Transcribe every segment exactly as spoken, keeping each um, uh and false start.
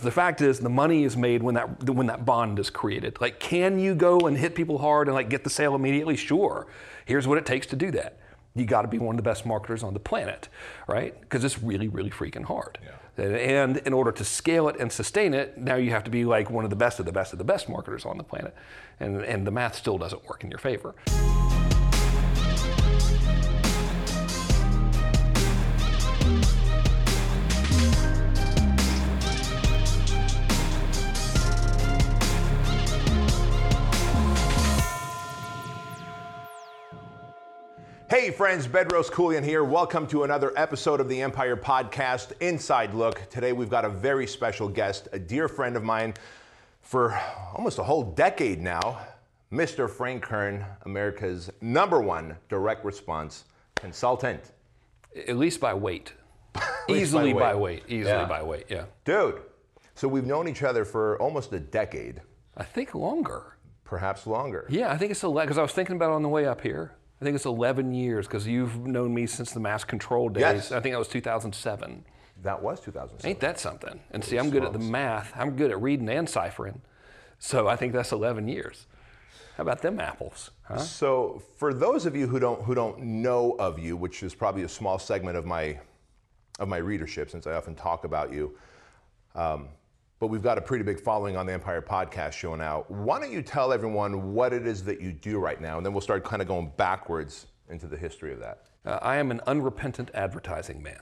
The fact is, the money is made when that when that bond is created. Like, can you go and hit people hard and like get the sale immediately? Sure. Here's what it takes to do that. You got to be one of the best marketers on the planet, right? Because it's really, really freaking hard. Yeah. And in order to scale it and sustain it, now you have to be like one of the best of the best of the best marketers on the planet. And and the math still doesn't work in your favor. Hey friends, Bedros Koulian here. Welcome to another episode of the Empire Podcast, Inside Look. Today we've got a very special guest, a dear friend of mine for almost a whole decade now, Mister Frank Kern, America's number one direct response consultant. At least by weight. least Easily by weight. by weight. Easily yeah. by weight, yeah. Dude, so we've known each other for almost a decade. I think longer. Perhaps longer. Yeah, I think it's a lot, because I was thinking about it on the way up here. I think it's eleven years, because you've known me since the Mass Control days. Yes. I think that was two thousand seven. That was two thousand seven. Ain't that something? And see, I'm good at the math. I'm good at reading and ciphering. So I think that's eleven years. How about them apples? Huh? So for those of you who don't who don't know of you, which is probably a small segment of my of my readership, since I often talk about you, um, but we've got a pretty big following on the Empire Podcast show now. Why don't you tell everyone what it is that you do right now, and then we'll start kind of going backwards into the history of that. Uh, I am an unrepentant advertising man.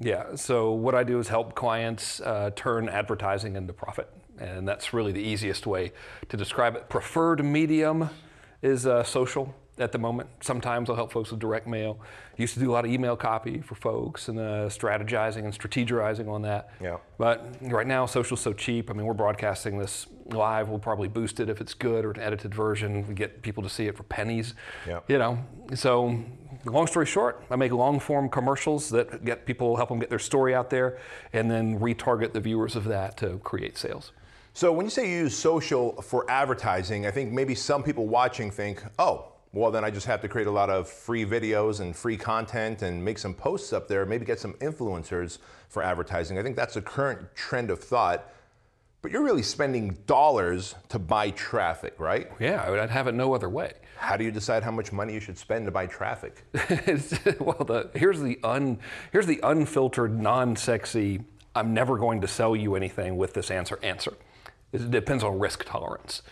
Yeah, so what I do is help clients uh, turn advertising into profit, and that's really the easiest way to describe it. Preferred medium is uh, social at the moment. Sometimes I'll help folks with direct mail. Used to do a lot of email copy for folks and uh, strategizing and strategizing on that. Yeah. But right now, social's so cheap. I mean, we're broadcasting this live. We'll probably boost it if it's good, or an edited version. We get people to see it for pennies. Yeah. You know. So, long story short, I make long-form commercials that get people, help them get their story out there, and then retarget the viewers of that to create sales. So, when you say you use social for advertising, I think maybe some people watching think, oh, well, then I just have to create a lot of free videos and free content and make some posts up there, maybe get some influencers for advertising. I think that's the current trend of thought. But you're really spending dollars to buy traffic, right? Yeah, I'd have it no other way. How do you decide how much money you should spend to buy traffic? Well, the, here's the un, here's the unfiltered, non-sexy, I'm never going to sell you anything with this answer answer. It depends on risk tolerance.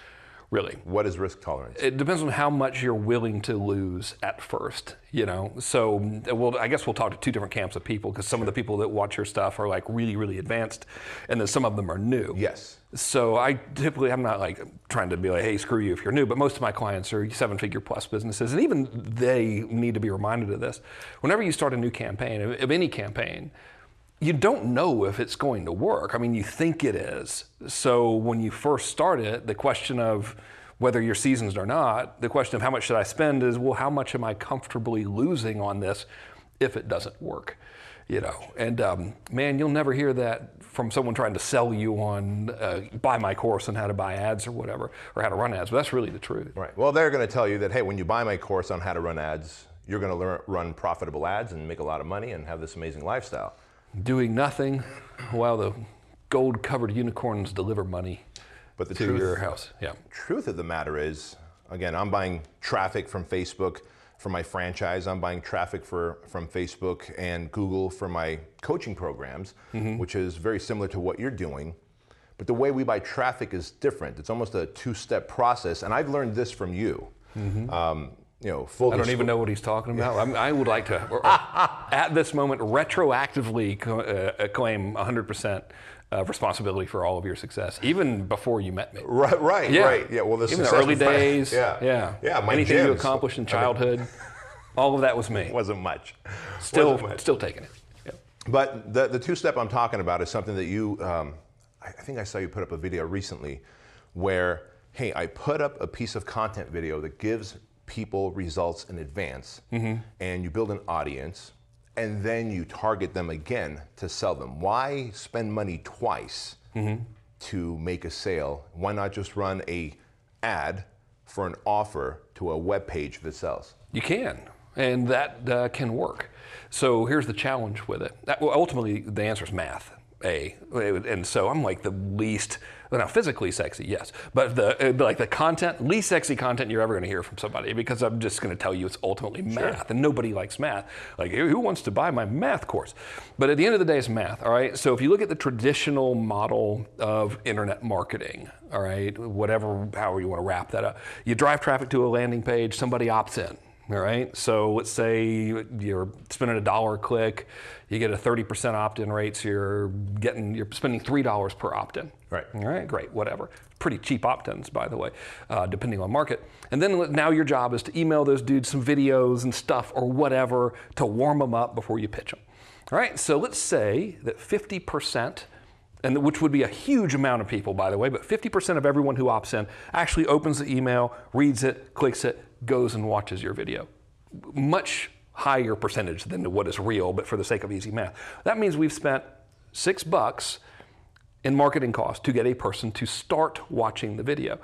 Really. What is risk tolerance? It depends on how much you're willing to lose at first, you know? So we'll, I guess we'll talk to two different camps of people, because some sure. of the people that watch your stuff are like really, really advanced, and then some of them are new. Yes. So I typically, I'm not like trying to be like, hey, screw you if you're new, but most of my clients are seven-figure plus businesses, and even they need to be reminded of this. Whenever you start a new campaign, of any campaign, you don't know if it's going to work. I mean, you think it is. So when you first start it, the question of whether you're seasoned or not, the question of how much should I spend is, well, how much am I comfortably losing on this if it doesn't work? You know, and um, man, you'll never hear that from someone trying to sell you on uh, buy my course on how to buy ads or whatever, or how to run ads, but that's really the truth. Right, well, they're gonna tell you that, hey, when you buy my course on how to run ads, you're gonna learn, run profitable ads and make a lot of money and have this amazing lifestyle. Doing nothing while the gold-covered unicorns deliver money but the to truth, your house. Yeah. Truth of the matter is, again, I'm buying traffic from Facebook for my franchise. I'm buying traffic for from Facebook and Google for my coaching programs, mm-hmm. which is very similar to what you're doing. But the way we buy traffic is different. It's almost a two-step process, and I've learned this from you. Mm-hmm. Um, You know, full I don't disclosure. even know what he's talking about. Yeah. I, mean, I would like to, or, or, at this moment, retroactively co- uh, claim one hundred percent uh, responsibility for all of your success, even before you met me. Right, right, yeah. right. Yeah, well, the even the early days. Yeah, yeah. yeah my Anything gyms. you accomplished in childhood, I mean, all of that was me. Wasn't much. Still, Wasn't much. still taking it. Yeah. But the the two-step I'm talking about is something that you. Um, I think I saw you put up a video recently, where hey, I put up a piece of content video that gives people results in advance, mm-hmm. and you build an audience, and then you target them again to sell them. Why spend money twice mm-hmm. to make a sale? Why not just run a ad for an offer to a web page that sells? You can, and that uh, can work. So here's the challenge with it. That, well, ultimately, the answer is math. A. And so I'm like the least, now physically sexy, yes, but the like the content, least sexy content you're ever going to hear from somebody, because I'm just going to tell you it's ultimately math, sure. and nobody likes math. Like, who wants to buy my math course? But at the end of the day, it's math, all right? So if you look at the traditional model of internet marketing, all right, whatever, however you want to wrap that up, you drive traffic to a landing page, somebody opts in. All right, so let's say you're spending a dollar a click, you get a thirty percent opt-in rate, so you're getting, you're spending three dollars per opt-in. Right. All right, great, whatever. Pretty cheap opt-ins, by the way, uh, depending on market. And then now your job is to email those dudes some videos and stuff or whatever to warm them up before you pitch them. All right, so let's say that fifty percent, and which would be a huge amount of people, by the way, but fifty percent of everyone who opts in actually opens the email, reads it, clicks it, goes and watches your video. Much higher percentage than what is real, but for the sake of easy math. That means we've spent six bucks in marketing costs to get a person to start watching the video.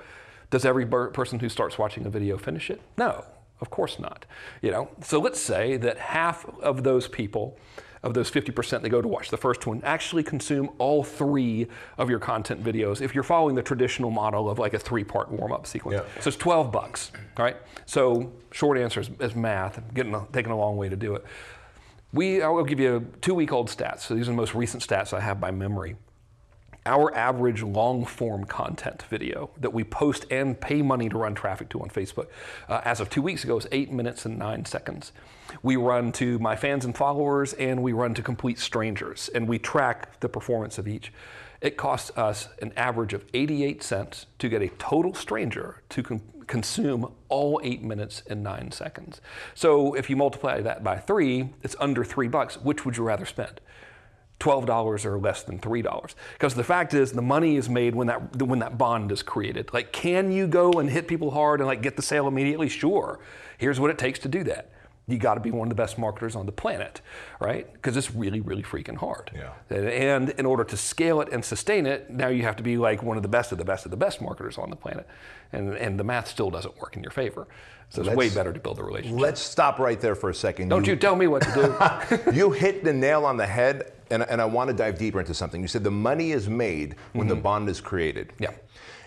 Does every person who starts watching a video finish it? No, of course not. You know, so let's say that half of those people, of those fifty percent that go to watch the first one, actually consume all three of your content videos if you're following the traditional model of like a three-part warm-up sequence. Yeah. So it's twelve bucks, right? So short answer is, is math. I'm getting a, taking a long way to do it. We, I'll give you two-week-old stats. So these are the most recent stats I have by memory. Our average long-form content video that we post and pay money to run traffic to on Facebook, uh, as of two weeks ago, is eight minutes and nine seconds. We run to my fans and followers, and we run to complete strangers, and we track the performance of each. It costs us an average of eighty-eight cents to get a total stranger to com- consume all eight minutes and nine seconds. So if you multiply that by three, it's under three bucks. Which would you rather spend? twelve dollars or less than three dollars. Because the fact is, the money is made when that when that bond is created. Like, can you go and hit people hard and like get the sale immediately? Sure. Here's what it takes to do that. You got to be one of the best marketers on the planet, right? Because it's really, really freaking hard. Yeah. And in order to scale it and sustain it, now you have to be like one of the best of the best of the best marketers on the planet. And and the math still doesn't work in your favor. So it's let's, way better to build a relationship. Let's stop right there for a second. Don't you, you tell me what to do. You hit the nail on the head. And, and I want to dive deeper into something. You said the money is made when mm-hmm. the bond is created. Yeah.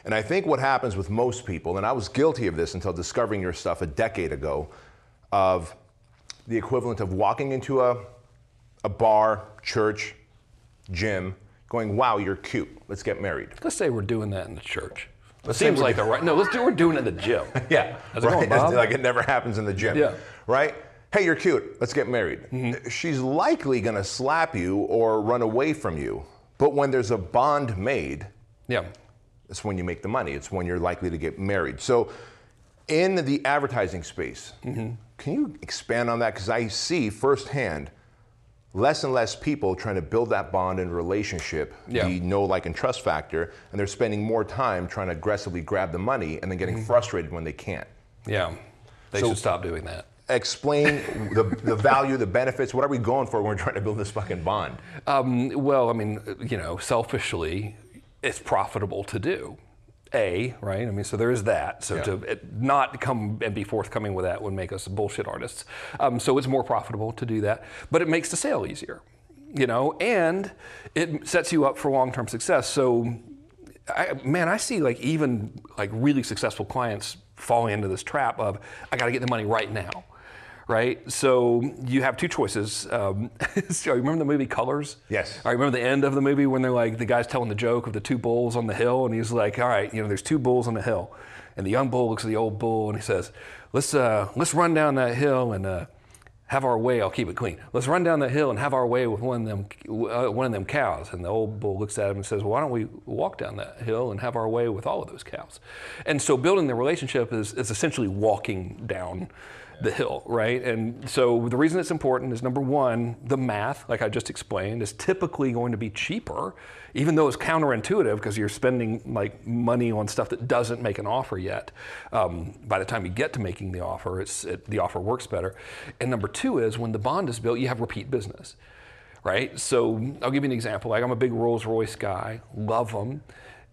And I think what happens with most people, and I was guilty of this until discovering your stuff a decade ago, of the equivalent of walking into a, a bar, church, gym, going, wow, you're cute. Let's get married. Let's say we're doing that in the church. Let's it seems like the right. No, let's do we're doing it in the gym. Yeah. How's it right? going, Bob? Like it never happens in the gym. Yeah. Right? Hey, you're cute, let's get married. Mm-hmm. She's likely gonna slap you or run away from you. But when there's a bond made, yeah, it's when you make the money. It's when you're likely to get married. So in the advertising space, mm-hmm. can you expand on that? Because I see firsthand less and less people trying to build that bond and relationship, yeah. the know, like, and trust factor, and they're spending more time trying to aggressively grab the money and then getting mm-hmm. frustrated when they can't. Yeah, they so, should stop doing that. Explain the, the value, the benefits. What are we going for when we're trying to build this fucking bond? Um, well, I mean, you know, selfishly, it's profitable to do. A, right? I mean, so there is that. So yeah. to it, not come and be forthcoming with that would make us bullshit artists. Um, so it's more profitable to do that, but it makes the sale easier, you know, and it sets you up for long-term success. So, I, man, I see like even like really successful clients fall into this trap of, I got to get the money right now. Right? So you have two choices. Um, so remember the movie Colors? Yes. I remember the end of the movie when they're like, the guy's telling the joke of the two bulls on the hill, and he's like, all right, you know, there's two bulls on the hill. And the young bull looks at the old bull and he says, let's uh, let's run down that hill and uh, have our way, I'll keep it clean. Let's run down that hill and have our way with one of them uh, one of them cows. And the old bull looks at him and says, well, why don't we walk down that hill and have our way with all of those cows? And so building the relationship is, is essentially walking down the hill, right? And so the reason it's important is, number one, the math, like I just explained, is typically going to be cheaper, even though it's counterintuitive because you're spending like money on stuff that doesn't make an offer yet. Um, by the time you get to making the offer, it's it, the offer works better. And number two is, when the bond is built, you have repeat business, right? So I'll give you an example. Like, I'm a big Rolls-Royce guy, love them.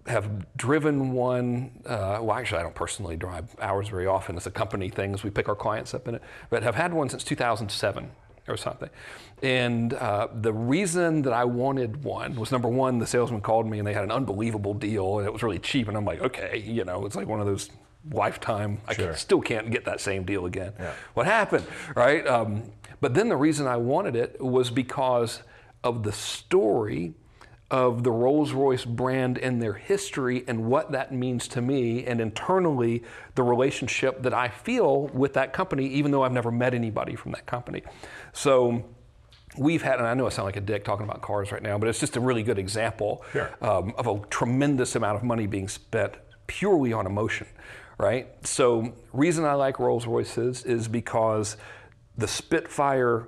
Have driven one, uh, well actually I don't personally drive ours very often, it's a company thing, as we pick our clients up in it, but have had one since two thousand seven, or something. And uh, the reason that I wanted one was, number one, the salesman called me and they had an unbelievable deal and it was really cheap. And I'm like, okay, you know, it's like one of those lifetime, sure. I can, still can't get that same deal again. Yeah. What happened, right? Um, but then the reason I wanted it was because of the story of the Rolls-Royce brand and their history and what that means to me, and internally the relationship that I feel with that company, even though I've never met anybody from that company. So we've had, and I know I sound like a dick talking about cars right now, but it's just a really good example sure. um, of a tremendous amount of money being spent purely on emotion, right? So reason I like Rolls-Royces is because the Spitfire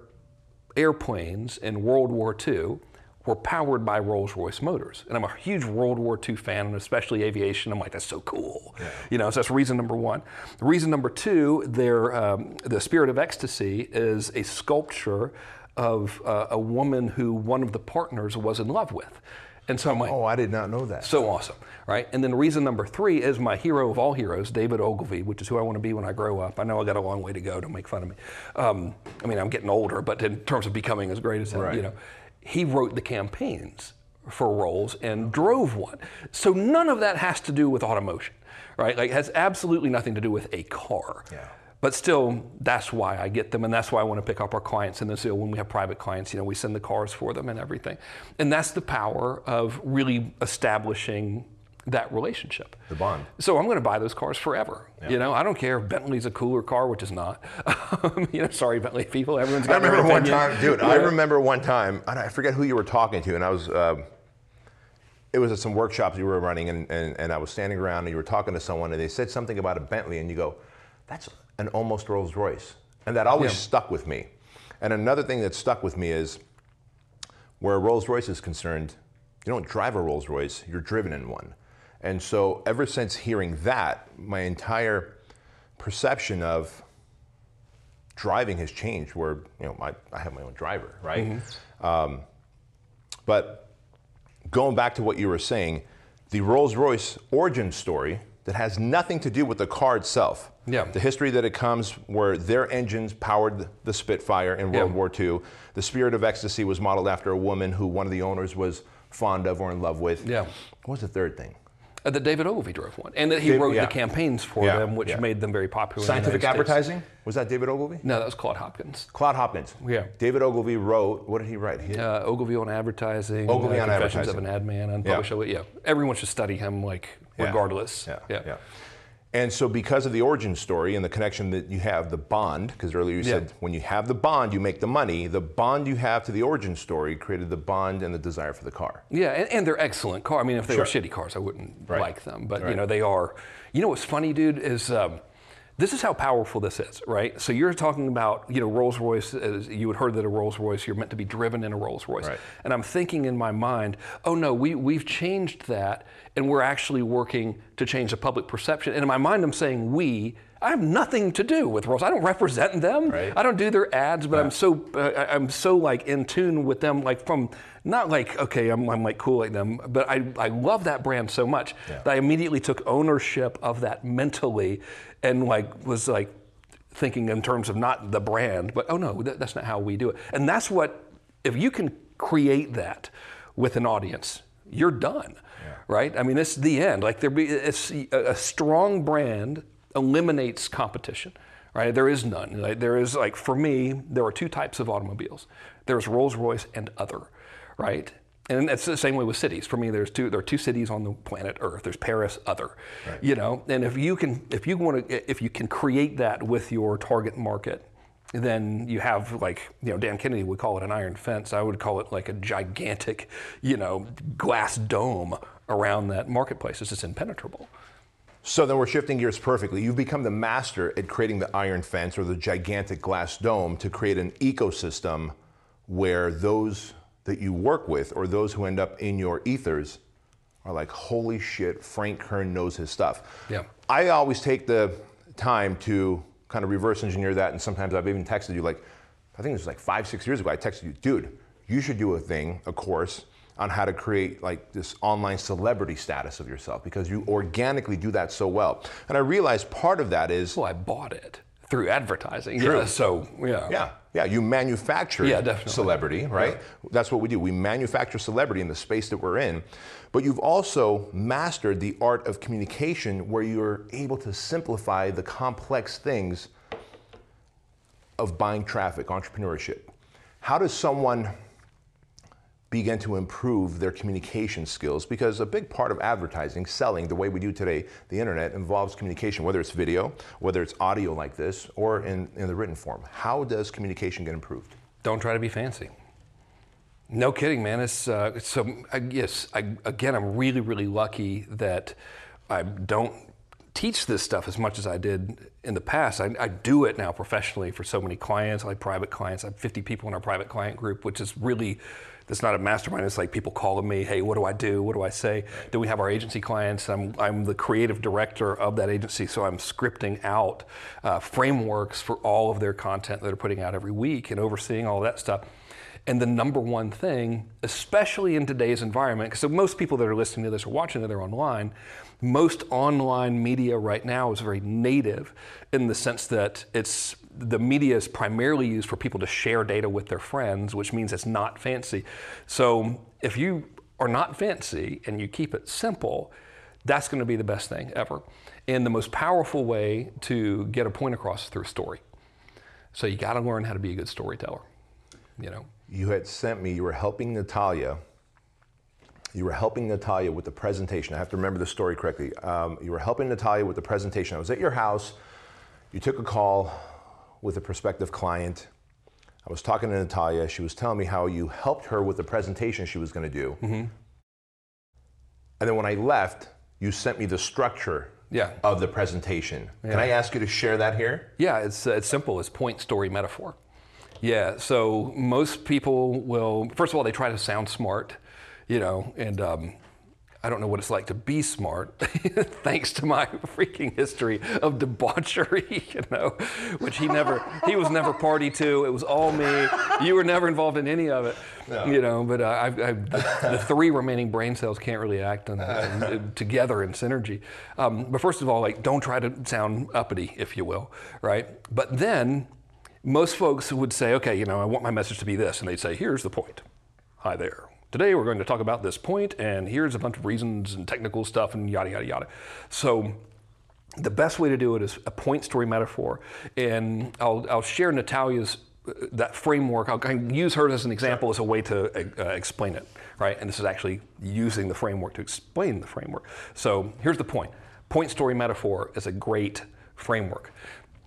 airplanes in World War Two were powered by Rolls-Royce motors. And I'm a huge World War Two fan, and especially aviation. I'm like, that's so cool. Yeah. You know, so that's reason number one. Reason number two, their, um, the Spirit of Ecstasy is a sculpture of uh, a woman who one of the partners was in love with. And so I'm like, oh, I did not know that. So awesome, right? And then reason number three is my hero of all heroes, David Ogilvy, which is who I want to be when I grow up. I know I got a long way to go, don't make fun of me. Um, I mean, I'm getting older, but in terms of becoming as great as him, right. you know. He wrote the campaigns for Rolls and drove one. So none of that has to do with automotion, right? Like, it has absolutely nothing to do with a car. Yeah. But still, that's why I get them, and that's why I want to pick up our clients. And then so when we have private clients, you know, we send the cars for them and everything. And that's the power of really establishing that relationship. The bond. So I'm going to buy those cars forever. Yeah. You know, I don't care if Bentley's a cooler car, which is not. you know, sorry, Bentley people. Everyone's got I remember one time, dude, yeah. I remember one time, I forget who you were talking to, and I was, uh, it was at some workshops you were running, and, and, and I was standing around, and you were talking to someone, and they said something about a Bentley, and you go, that's an almost Rolls Royce. And that always yeah. stuck with me. And another thing that stuck with me is, where Rolls Royce is concerned, you don't drive a Rolls Royce, you're driven in one. And so ever since hearing that, my entire perception of driving has changed, where, you know, I, I have my own driver, right? Mm-hmm. Um, but going back to what you were saying, the Rolls-Royce origin story that has nothing to do with the car itself. Yeah. The history that it comes, where their engines powered the Spitfire in World yeah. War Two. The Spirit of Ecstasy was modeled after a woman who one of the owners was fond of or in love with. Yeah. What was the third thing? Uh, that David Ogilvy drove one, and that he David, wrote yeah. the campaigns for yeah, them, which yeah. made them very popular. Scientific advertising? States. Was that David Ogilvy? No, that was Claude Hopkins. Claude Hopkins. Yeah. David Ogilvy wrote, what did he write? He uh, Ogilvy on Advertising. Ogilvy uh, on Confessions Advertising. Confessions of an Ad Man, unpublished. Yeah. yeah. Everyone should study him, like, regardless. Yeah. Yeah. yeah. yeah. And so because of the origin story and the connection that you have, the bond, because earlier you said yeah. when you have the bond, you make the money. The bond you have to the origin story created the bond and the desire for the car. Yeah, and, and they're excellent cars. I mean, if they sure. were shitty cars, I wouldn't right. like them. But, right. you know, they are. You know what's funny, dude, is um, this is how powerful this is, right? So you're talking about, you know, Rolls-Royce. You had heard that a Rolls-Royce, you're meant to be driven in a Rolls-Royce. Right. And I'm thinking in my mind, oh, no, we, we've changed that. And we're actually working to change the public perception. And in my mind, I'm saying we. I have nothing to do with Rolls. I don't represent them. Right. I don't do their ads, but yeah. I'm so uh, I'm so like in tune with them, like from not like okay, I'm I'm like cool like them, but I, I love that brand so much yeah. that I immediately took ownership of that mentally, and like was like thinking in terms of not the brand, but oh no, that, that's not how we do it. And that's what, if you can create that with an audience, you're done. Yeah. Right? I mean, it's the end. Like, there be it's, a strong brand eliminates competition. Right? There is none. Like, there is, like, for me, there are two types of automobiles. There's Rolls-Royce and other. Right? And it's the same way with cities. For me, there's two. There are two cities on the planet Earth. There's Paris, other. Right. You know. And if you can, if you want to, if you can create that with your target market, then you have, like, you know, Dan Kennedy would call it an iron fence. I would call it like a gigantic, you know, glass dome around that marketplace. It's just impenetrable. So then we're shifting gears perfectly. You've become the master at creating the iron fence or the gigantic glass dome to create an ecosystem where those that you work with or those who end up in your ethers are like, holy shit, Frank Kern knows his stuff. Yeah. I always take the time to kind of reverse engineer that, and sometimes I've even texted you, like, I think it was like five, six years ago, I texted you, dude, you should do a thing, a course, on how to create like this online celebrity status of yourself, because you organically do that so well. And I realized part of that is... Well, I bought it through advertising. True. Yeah, so, yeah. Yeah. Yeah, you manufacture yeah, celebrity, right? Yeah. That's what we do. We manufacture celebrity in the space that we're in. But you've also mastered the art of communication where you're able to simplify the complex things of buying traffic, entrepreneurship. How does someone begin to improve their communication skills? Because a big part of advertising, selling, the way we do today, the internet, involves communication, whether it's video, whether it's audio like this, or in, in the written form. How does communication get improved? Don't try to be fancy. No kidding, man. It's, uh, it's so, I, yes, I, again, I'm really, really lucky that I don't teach this stuff as much as I did in the past. I, I do it now professionally for so many clients, like private clients. I have fifty people in our private client group, which is really, it's not a mastermind. It's like people calling me, hey, what do I do? What do I say? Then we have our agency clients. I'm I'm the creative director of that agency, so I'm scripting out uh, frameworks for all of their content that they're putting out every week and overseeing all that stuff. And the number one thing, especially in today's environment, because so most people that are listening to this or watching it, they're online. Most online media right now is very native in the sense that it's the media is primarily used for people to share data with their friends, which means it's not fancy. So if you are not fancy and you keep it simple, that's going to be the best thing ever. And the most powerful way to get a point across is through a story. So you got to learn how to be a good storyteller, you know. You had sent me, you were helping Natalia. You were helping Natalia with the presentation. I have to remember the story correctly. Um, you were helping Natalia with the presentation. I was at your house. You took a call with a prospective client. I was talking to Natalia. She was telling me how you helped her with the presentation she was going to do. Mm-hmm. And then when I left, you sent me the structure yeah. of the presentation. Yeah. Can I ask you to share that here? Yeah, it's, uh, it's simple. It's point, story, metaphor. Yeah, so most people will, first of all, they try to sound smart, you know, and um, I don't know what it's like to be smart, thanks to my freaking history of debauchery, you know, which he never, he was never party to. It was all me. You were never involved in any of it, no. you know, but uh, I, I, the, the three remaining brain cells can't really act on, on, together in synergy. Um, but first of all, like, don't try to sound uppity, if you will, right? But then most folks would say, okay, you know, I want my message to be this. And they'd say, here's the point. Hi there. Today we're going to talk about this point, and here's a bunch of reasons and technical stuff and yada, yada, yada. So the best way to do it is a point, story, metaphor. And I'll, I'll share Natalia's, uh, that framework. I'll, I'll use her as an example as a way to uh, explain it, right? And this is actually using the framework to explain the framework. So here's the point. Point, story, metaphor is a great framework.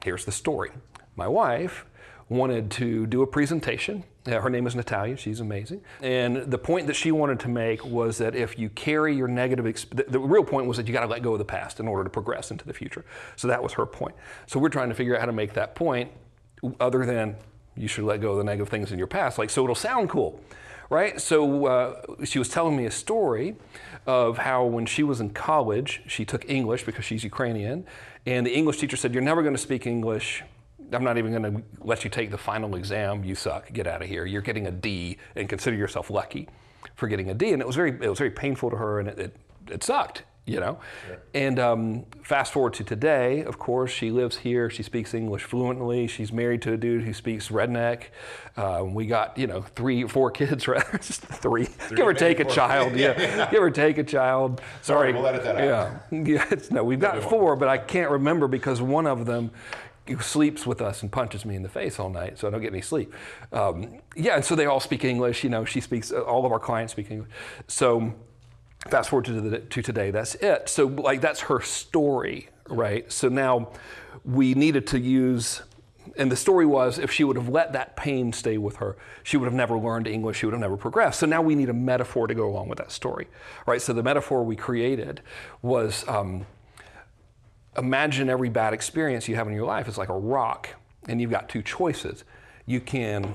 Here's the story. My wife wanted to do a presentation. Her name is Natalia. She's amazing. And the point that she wanted to make was that if you carry your negative, exp- the, the real point was that you got to let go of the past in order to progress into the future. So that was her point. So we're trying to figure out how to make that point other than you should let go of the negative things in your past. Like, so it'll sound cool, right? So uh, she was telling me a story of how when she was in college, she took English because she's Ukrainian. And the English teacher said, you're never going to speak English. I'm not even going to let you take the final exam. You suck. Get out of here. You're getting a D, and consider yourself lucky for getting a D. And it was very, it was very painful to her, and it, it, it sucked, you know. Yeah. And um, fast forward to today. Of course, she lives here. She speaks English fluently. She's married to a dude who speaks redneck. Um, we got, you know, three, four kids, right? Just three. three Give or take a child. Yeah. yeah. Give or take a child. Sorry. Sorry we'll edit that out. Yeah. yeah it's, no, we've got four, but I can't remember because one of them sleeps with us and punches me in the face all night, so I don't get any sleep. Um, yeah, and so they all speak English. You know, she speaks. All of our clients speak English. So fast forward to, the, to today. That's it. So like that's her story, right? So now we needed to use, and the story was if she would have let that pain stay with her, she would have never learned English. She would have never progressed. So now we need a metaphor to go along with that story, right? So the metaphor we created was. Um, Imagine every bad experience you have in your life is like a rock, and you've got two choices. You can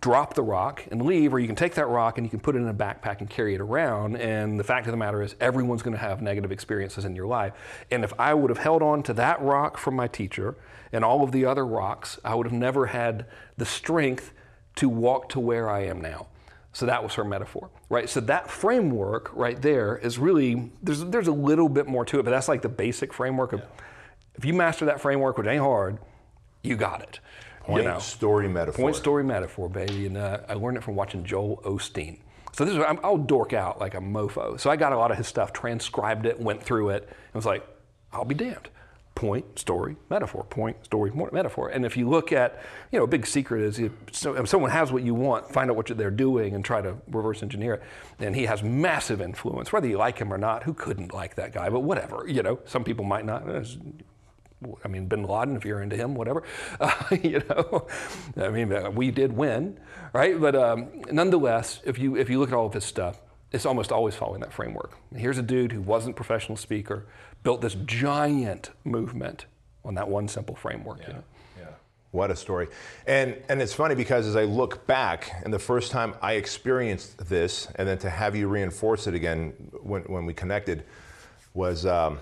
drop the rock and leave, or you can take that rock and you can put it in a backpack and carry it around. And the fact of the matter is everyone's going to have negative experiences in your life. And if I would have held on to that rock from my teacher and all of the other rocks, I would have never had the strength to walk to where I am now. So that was her metaphor, right? So that framework right there is really, there's there's a little bit more to it, but that's like the basic framework of, yeah. If you master that framework, which ain't hard, you got it. Point you know, story metaphor. Point story metaphor, baby. And uh, I learned it from watching Joel Osteen. So this is, I'm, I'll dork out like a mofo. So I got a lot of his stuff, transcribed it, went through it, and was like, I'll be damned. Point, story, metaphor, point, story, metaphor. And if you look at, you know, a big secret is if, so, if someone has what you want, find out what they're doing and try to reverse engineer it. And he has massive influence, whether you like him or not. Who couldn't like that guy? But whatever, you know, some people might not. I mean, Bin Laden, if you're into him, whatever, uh, you know, I mean, we did win, right? But um, nonetheless, if you, if you look at all of his stuff, it's almost always following that framework. Here's a dude who wasn't a professional speaker, built this giant movement on that one simple framework. Yeah, you know? Yeah. What a story. And and it's funny because as I look back, and the first time I experienced this, and then to have you reinforce it again when, when we connected, was um,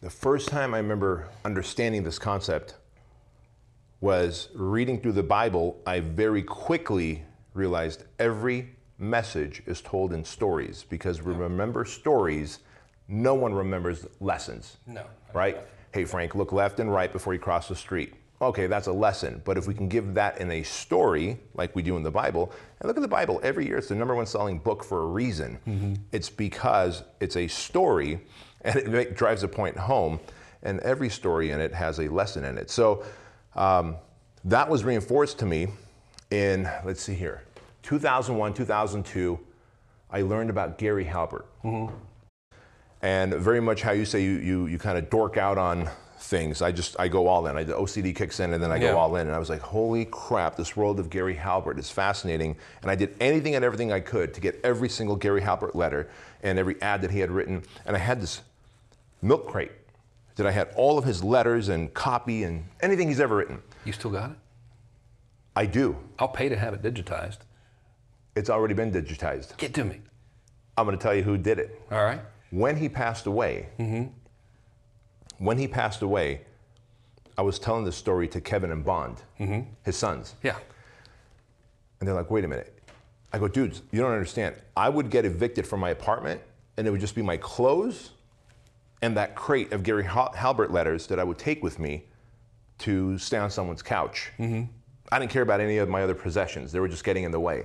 the first time I remember understanding this concept was reading through the Bible. I very quickly realized every message is told in stories, because we remember stories, no one remembers lessons. No. Right? Hey, Frank, look left and right before you cross the street. Okay, that's a lesson. But if we can give that in a story, like we do in the Bible, and look at the Bible, every year it's the number one selling book for a reason. Mm-hmm. It's because it's a story, and it make, drives a point home, and every story in it has a lesson in it. So um, that was reinforced to me in, let's see here, two thousand one, two thousand two, I learned about Gary Halbert. Mm-hmm. And very much how you say you, you, you kind of dork out on things. I just, I go all in. I, the O C D kicks in and then I yeah. go all in. And I was like, holy crap, this world of Gary Halbert is fascinating. And I did anything and everything I could to get every single Gary Halbert letter and every ad that he had written. And I had this milk crate that I had all of his letters and copy and anything he's ever written. You still got it? I do. I'll pay to have it digitized. It's already been digitized. Get to me. I'm going to tell you who did it. All right. When he passed away, mm-hmm. when he passed away, I was telling this story to Kevin and Bond, mm-hmm. his sons. Yeah. And they're like, wait a minute. I go, dudes, you don't understand. I would get evicted from my apartment, and it would just be my clothes and that crate of Gary Halbert letters that I would take with me to stay on someone's couch. Mm-hmm. I didn't care about any of my other possessions. They were just getting in the way.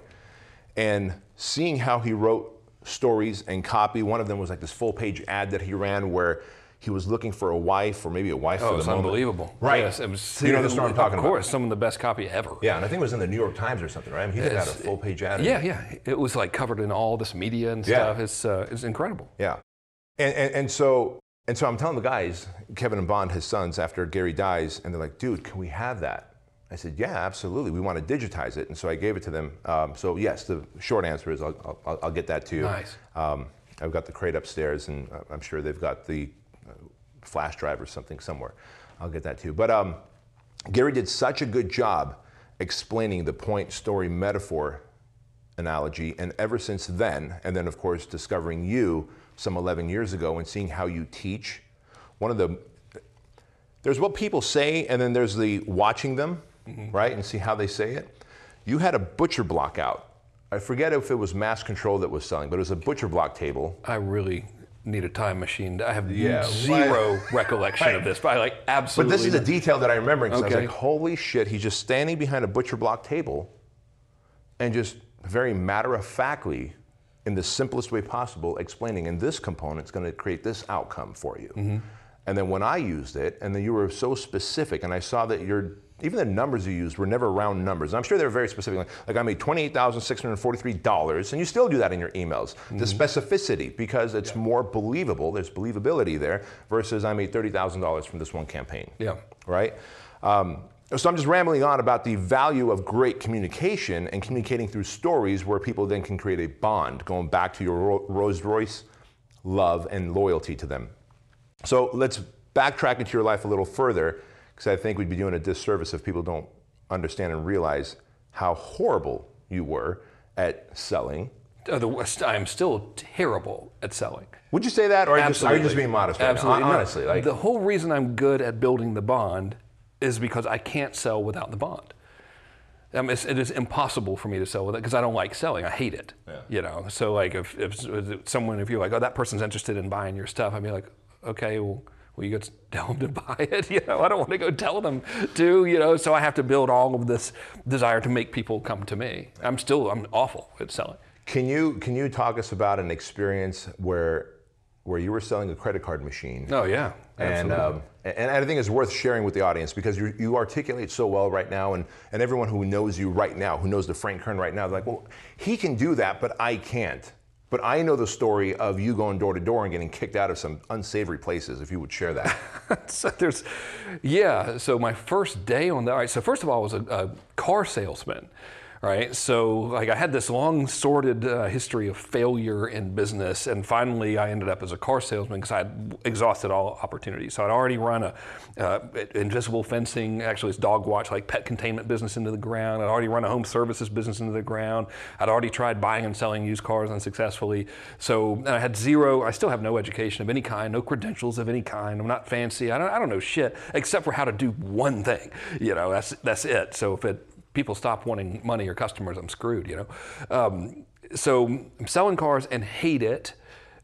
And seeing how he wrote stories and copy, one of them was like this full-page ad that he ran where he was looking for a wife, or maybe a wife oh, for the moment. Oh, it was unbelievable. Right. Yes, it was, you know the story I'm talking about. Of course, some of the best copy ever. Yeah, and I think it was in the New York Times or something, right? I mean, he just had a full-page ad. Yeah, yeah. It was like covered in all this media and stuff. Yeah. It's, uh, it's incredible. Yeah. And, and, and, so, and so I'm telling the guys, Kevin and Bond, his sons, after Gary dies, and they're like, dude, can we have that? I said, yeah, absolutely. We want to digitize it. And so I gave it to them. Um, so yes, the short answer is I'll, I'll, I'll get that to you. Nice. Um, I've got the crate upstairs, and I'm sure they've got the flash drive or something somewhere. I'll get that to you. But um, Gary did such a good job explaining the point, story, metaphor analogy. And ever since then, and then of course discovering you some eleven years ago and seeing how you teach, one of the, there's what people say, and then there's the watching them. Mm-hmm. Right, and see how they say it. You had a butcher block out. I forget if it was Mass Control that was selling, but it was a butcher block table. I really need a time machine. I have yeah, zero I, recollection I, of this, but I like absolutely. But this is a detail that I remember. Okay. I was like, holy shit, he's just standing behind a butcher block table and just very matter-of-factly, in the simplest way possible, explaining, and this component's going to create this outcome for you. Mm-hmm. And then when I used it, and then you were so specific, and I saw that you're, even the numbers you used were never round numbers. I'm sure they were very specific. Like, like I made twenty-eight thousand six hundred forty-three dollars, and you still do that in your emails. Mm-hmm. The specificity, because it's yeah. more believable. There's believability there versus I made thirty thousand dollars from this one campaign. Yeah. Right? Um, so I'm just rambling on about the value of great communication and communicating through stories where people then can create a bond, going back to your Rolls-Royce love and loyalty to them. So let's backtrack into your life a little further, because I think we'd be doing a disservice if people don't understand and realize how horrible you were at selling. Uh, the worst, I'm still terrible at selling. Would you say that, or are you just, are you just being modest right Absolutely. now? Honestly, no, like, the whole reason I'm good at building the bond is because I can't sell without the bond. Um, it's, it is impossible for me to sell with it because I don't like selling. I hate it. Yeah. You know, so like if, if someone, if you're like, oh, that person's interested in buying your stuff, I'd be like, okay, well, Well, you go tell them to buy it. You know, I don't want to go tell them to, you know, so I have to build all of this desire to make people come to me. I'm still, I'm awful at selling. Can you, can you talk us about an experience where where you were selling a credit card machine? Oh, yeah, absolutely. And, um, and I think it's worth sharing with the audience because you, you articulate so well right now, and, and everyone who knows you right now, who knows the Frank Kern right now, they're like, well, he can do that, but I can't. But I know the story of you going door to door and getting kicked out of some unsavory places, if you would share that. So there's, yeah, so my first day on the, all right, so first of all, I was a, a car salesman. Right, so like I had this long sordid uh, history of failure in business, and finally I ended up as a car salesman because I had exhausted all opportunities. So I'd already run a uh, invisible fencing, actually it's dog watch, like pet containment business into the ground. I'd already run a home services business into the ground. I'd already tried buying and selling used cars unsuccessfully. So and I had zero, I still have no education of any kind, no credentials of any kind. I'm not fancy. I don't, I don't know shit except for how to do one thing. You know, that's that's it. So if it people stop wanting money or customers, I'm screwed, you know? Um, so I'm selling cars and hate it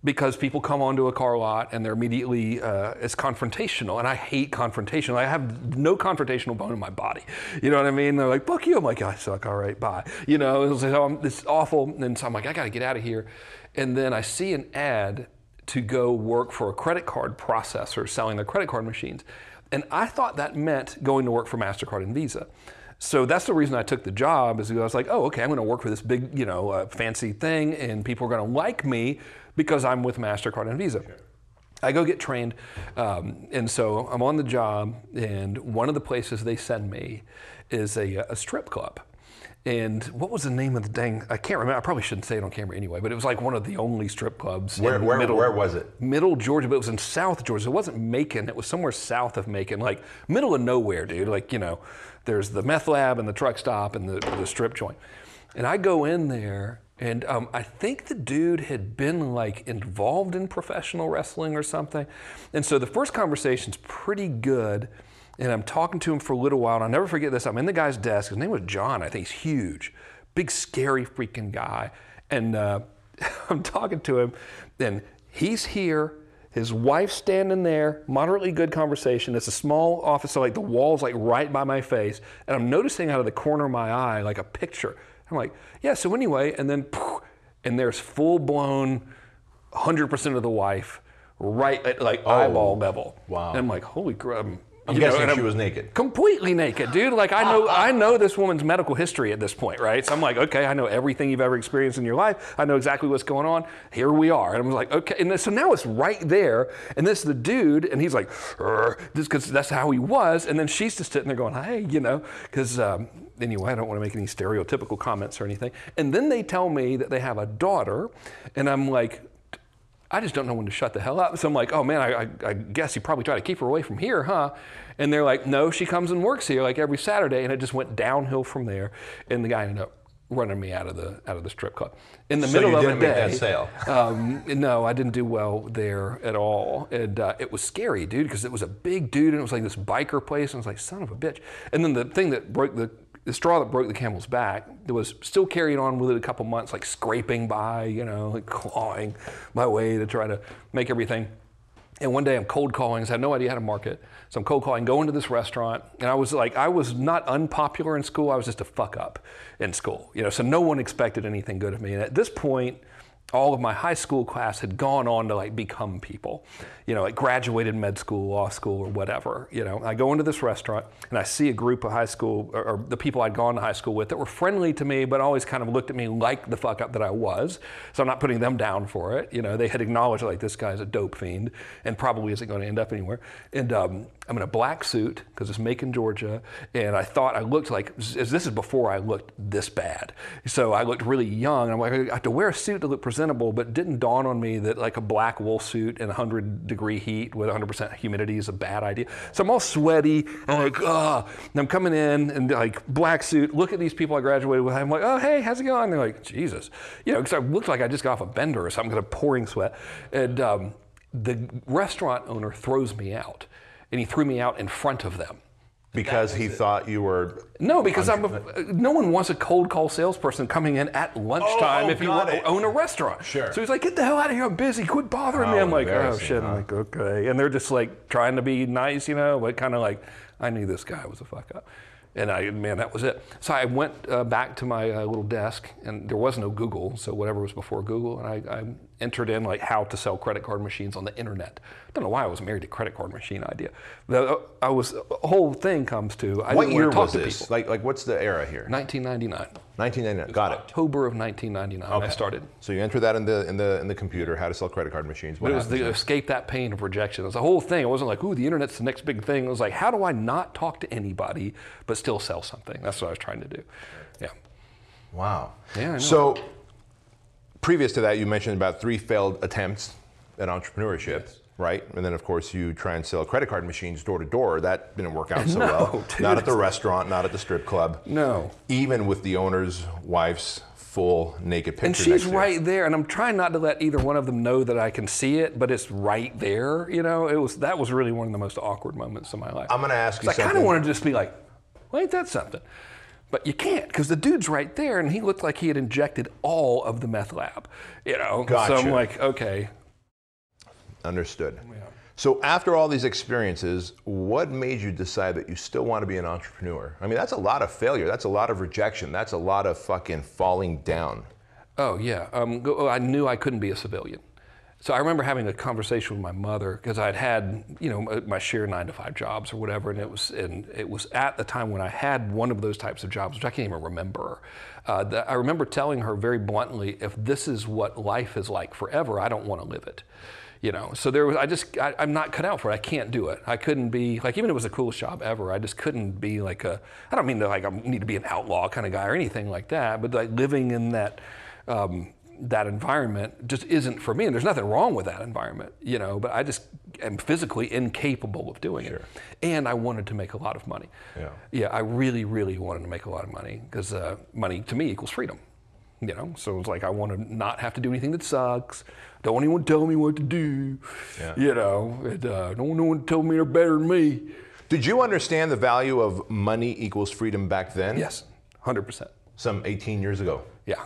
because people come onto a car lot and they're immediately, uh, it's confrontational, and I hate confrontation. I have no confrontational bone in my body. You know what I mean? They're like, fuck you. I'm like, I suck, all right, bye. You know, it's like, oh, it's awful. And so I'm like, I gotta get out of here. And then I see an ad to go work for a credit card processor selling their credit card machines. And I thought that meant going to work for MasterCard and Visa. So that's the reason I took the job, is because I was like, oh, okay, I'm going to work for this big, you know, uh, fancy thing, and people are going to like me because I'm with MasterCard and Visa. Sure. I go get trained, um, and so I'm on the job, and one of the places they send me is a, a strip club. And what was the name of the dang, I can't remember, I probably shouldn't say it on camera anyway, but it was like one of the only strip clubs. Where, in where, middle, where was it? Middle Georgia, but it was in South Georgia. It wasn't Macon, it was somewhere south of Macon, like middle of nowhere, dude. Like, you know, there's the meth lab and the truck stop and the, the strip joint. And I go in there, and um, I think the dude had been like involved in professional wrestling or something. And so the first conversation's pretty good. And I'm talking to him for a little while, and I'll never forget this. I'm in the guy's desk. His name was John, I think. He's huge, big, scary freaking guy. And uh, I'm talking to him, and he's here. His wife's standing there, moderately good conversation. It's a small office, so like the wall's like right by my face. And I'm noticing out of the corner of my eye, like a picture. I'm like, yeah, so anyway, and then, and there's full-blown one hundred percent of the wife right at like oh, eyeball level. Wow. And I'm like, holy crap. I'm you guessing know, she I'm was naked. Completely naked, dude. Like I know, I know this woman's medical history at this point, right? So I'm like, okay, I know everything you've ever experienced in your life. I know exactly what's going on. Here we are. And I'm like, okay. And so now it's right there. And this is the dude, and he's like, just because that's how he was. And then she's just sitting there going, hey, you know, because um, anyway, I don't want to make any stereotypical comments or anything. And then they tell me that they have a daughter, and I'm like, I just don't know when to shut the hell up. So I'm like, oh man, I, I, I guess you probably try to keep her away from here, huh? And they're like, no, she comes and works here like every Saturday. And it just went downhill from there. And the guy ended up running me out of the out of the strip club in the so middle of the day. So you didn't make that sale. um, no, I didn't do well there at all. And uh, it was scary, dude, because it was a big dude, and it was like this biker place. And I was like, son of a bitch. And then the thing that broke the The straw that broke the camel's back, it was still carried on with it a couple months, like scraping by, you know, like clawing my way to try to make everything. And one day I'm cold calling, because I had no idea how to market. So I'm cold calling, going to this restaurant. And I was like, I was not unpopular in school. I was just a fuck up in school, you know, so no one expected anything good of me. And at this point, all of my high school class had gone on to like become people, you know, like graduated med school, law school, or whatever. You know, I go into this restaurant and I see a group of high school, or, or the people I'd gone to high school with that were friendly to me, but always kind of looked at me like the fuck up that I was. So I'm not putting them down for it. You know, they had acknowledged like this guy's a dope fiend and probably isn't going to end up anywhere. And um, I'm in a black suit because it's Macon, Georgia. And I thought I looked like, this is before I looked this bad. So I looked really young. And I'm like, I have to wear a suit to look presentable. But didn't dawn on me that like a black wool suit in one hundred degree heat with one hundred percent humidity is a bad idea. So I'm all sweaty. I'm like, ah. And I'm coming in and like black suit. Look at these people I graduated with. I'm like, oh, hey, how's it going? And they're like, Jesus. You know, because I looked like I just got off a bender or something because I'm pouring sweat. And um, the restaurant owner throws me out. And he threw me out in front of them. Because he it. thought you were... No, because I'm a, no one wants a cold call salesperson coming in at lunchtime oh, oh, if you want to own a restaurant. Sure. So he's like, get the hell out of here, I'm busy, quit bothering oh, me. I'm like, oh shit, huh? I'm like, okay. And they're just like trying to be nice, you know, but kind of like, I knew this guy was a fuck up. And I, man, that was it. So I went uh, back to my uh, little desk, and there was no Google, so whatever was before Google, and I, I entered in like how to sell credit card machines on the internet. I don't know why I was married to credit card machine idea. The I was the whole thing comes to I what didn't year want to talk was to this? People. Like like what's the era here? nineteen ninety-nine. nineteen ninety-nine. Got it. October of nineteen ninety-nine. Okay. I started. So you enter that in the in the in the computer, how to sell credit card machines. What but it was the there? Escape that pain of rejection. It was the whole thing. It wasn't like, ooh, the internet's the next big thing. It was like, how do I not talk to anybody but still sell something? That's what I was trying to do. Yeah. Wow. Yeah. I know. So previous to that, you mentioned about three failed attempts at entrepreneurship, yes. right? And then, of course, you try and sell credit card machines door to door. That didn't work out so no, well. Dude, not at the restaurant, not at the strip club. No. Even with the owner's wife's full naked picture. And she's next right there. And I'm trying not to let either one of them know that I can see it, but it's right there. You know, it was that was really one of the most awkward moments of my life. I'm going to ask you something. I kind of wanted to just be like, well, ain't that something? But you can't, because the dude's right there, and he looked like he had injected all of the meth lab, you know? Gotcha. So I'm like, okay. Understood. Yeah. So after all these experiences, what made you decide that you still want to be an entrepreneur? I mean, that's a lot of failure. That's a lot of rejection. That's a lot of fucking falling down. Oh, yeah. Um, I knew I couldn't be a civilian. So I remember having a conversation with my mother because I'd had, you know, my sheer nine to five jobs or whatever, and it was and it was at the time when I had one of those types of jobs, which I can't even remember. Uh, the, I remember telling her very bluntly, if this is what life is like forever, I don't want to live it. You know, so there was, I just, I, I'm not cut out for it. I can't do it. I couldn't be, like, even if it was the coolest job ever, I just couldn't be like a, I don't mean to like, I need to be an outlaw kind of guy or anything like that, but like living in that, um, that environment just isn't for me, and there's nothing wrong with that environment, you know, but I just am physically incapable of doing sure. it. And I wanted to make a lot of money. Yeah, yeah, I really, really wanted to make a lot of money because uh, money to me equals freedom, you know, so it's like I want to not have to do anything that sucks. Don't anyone tell me what to do, yeah. you know, and, uh, don't no one tell me they're better than me. Did you understand the value of money equals freedom back then? Yes, one hundred percent. Some eighteen years ago? Yeah.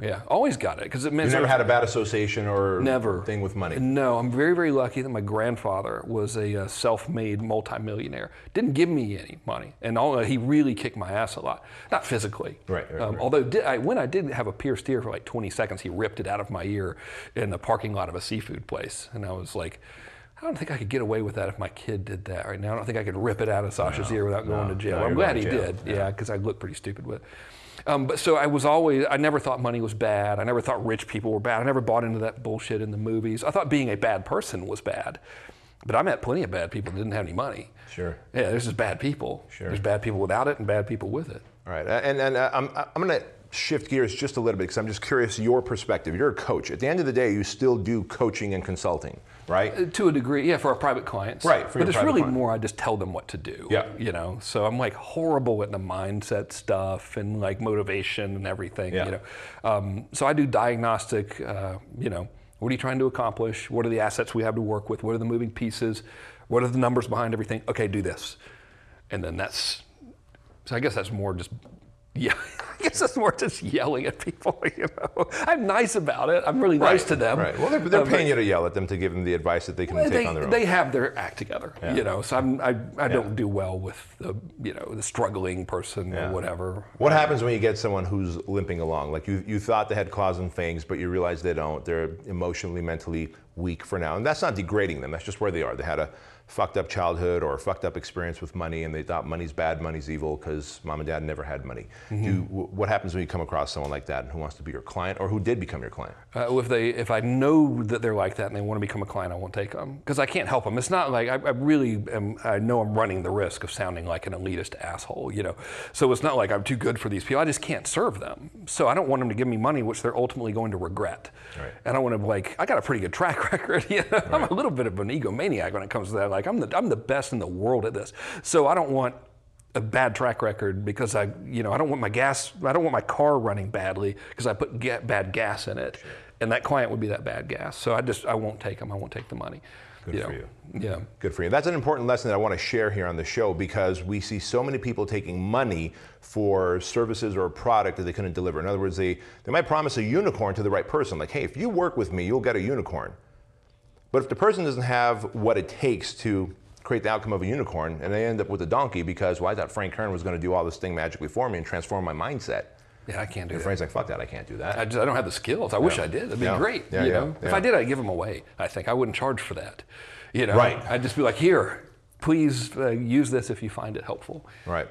Yeah, always got it because it meant. You never had a bad association or never. Thing with money? No, I'm very, very lucky that my grandfather was a uh, self-made multimillionaire. Didn't give me any money, and all, uh, he really kicked my ass a lot. Not physically. Right, right, um, right. Although did, I, when I did have a pierced ear for like twenty seconds, he ripped it out of my ear in the parking lot of a seafood place, and I was like, I don't think I could get away with that if my kid did that right now. I don't think I could rip it out of Sasha's no, ear without no, going to jail. No, I'm glad he jail. did, yeah, because yeah, I looked pretty stupid with it. Um, but so I was always, I never thought money was bad. I never thought rich people were bad. I never bought into that bullshit in the movies. I thought being a bad person was bad. But I met plenty of bad people that didn't have any money. Sure. Yeah, there's just bad people. Sure. There's bad people without it and bad people with it. All right. And, and uh, I'm, I'm going to shift gears just a little bit because I'm just curious your perspective. You're a coach. At the end of the day, you still do coaching and consulting, right? Uh, to a degree, yeah, for our private clients. Right. For but your it's private really client. More I just tell them what to do. Yeah. You know, so I'm like horrible at the mindset stuff and like motivation and everything, yeah. you know. Um, so I do diagnostic, uh, you know, what are you trying to accomplish? What are the assets we have to work with? What are the moving pieces? What are the numbers behind everything? Okay, do this. And then that's, so I guess that's more just Yeah, I guess that's more just yelling at people, you know. I'm nice about it. I'm really nice right, to them. Right. Well, they're, they're um, paying you to yell at them to give them the advice that they can well, take they, on their own. They have their act together, yeah. you know. So I'm, I, I yeah. don't do well with the, you know, the struggling person yeah. or whatever. What happens when you get someone who's limping along? Like you, you thought they had claws and fangs, but you realize they don't. They're emotionally, mentally weak for now, and that's not degrading them. That's just where they are. They had a fucked up childhood or a fucked up experience with money, and they thought money's bad, money's evil, because mom and dad never had money. Mm-hmm. Do, what happens when you come across someone like that and who wants to be your client or who did become your client? Uh, well, if they, if I know that they're like that and they want to become a client, I won't take them because I can't help them. It's not like I, I really am. I know I'm running the risk of sounding like an elitist asshole, you know. So it's not like I'm too good for these people. I just can't serve them. So I don't want them to give me money, which they're ultimately going to regret. Right. And I want to like I got a pretty good track record. You know? Right. I'm a little bit of an egomaniac when it comes to that. Like, Like I'm the I'm the best in the world at this, so I don't want a bad track record because I you know I don't want my gas I don't want my car running badly because I put ga- bad gas in it, and that client would be that bad gas. So I just, I won't take them, I won't take the money. Good yeah. for you. Yeah. Good for you. That's an important lesson that I want to share here on the show, because we see so many people taking money for services or a product that they couldn't deliver. In other words, they, they might promise a unicorn to the right person. Like, hey, if you work with me, you'll get a unicorn. But if the person doesn't have what it takes to create the outcome of a unicorn, and they end up with a donkey because, well, I thought Frank Kern was going to do all this thing magically for me and transform my mindset. Yeah, I can't do and that. Frank's like, fuck that, I can't do that. I, just, I don't have the skills. I yeah. wish I did. That'd be yeah. great. Yeah, you yeah, know? Yeah. If I did, I'd give them away, I think. I wouldn't charge for that. You know? Right. I'd just be like, here, please uh, use this if you find it helpful. Right.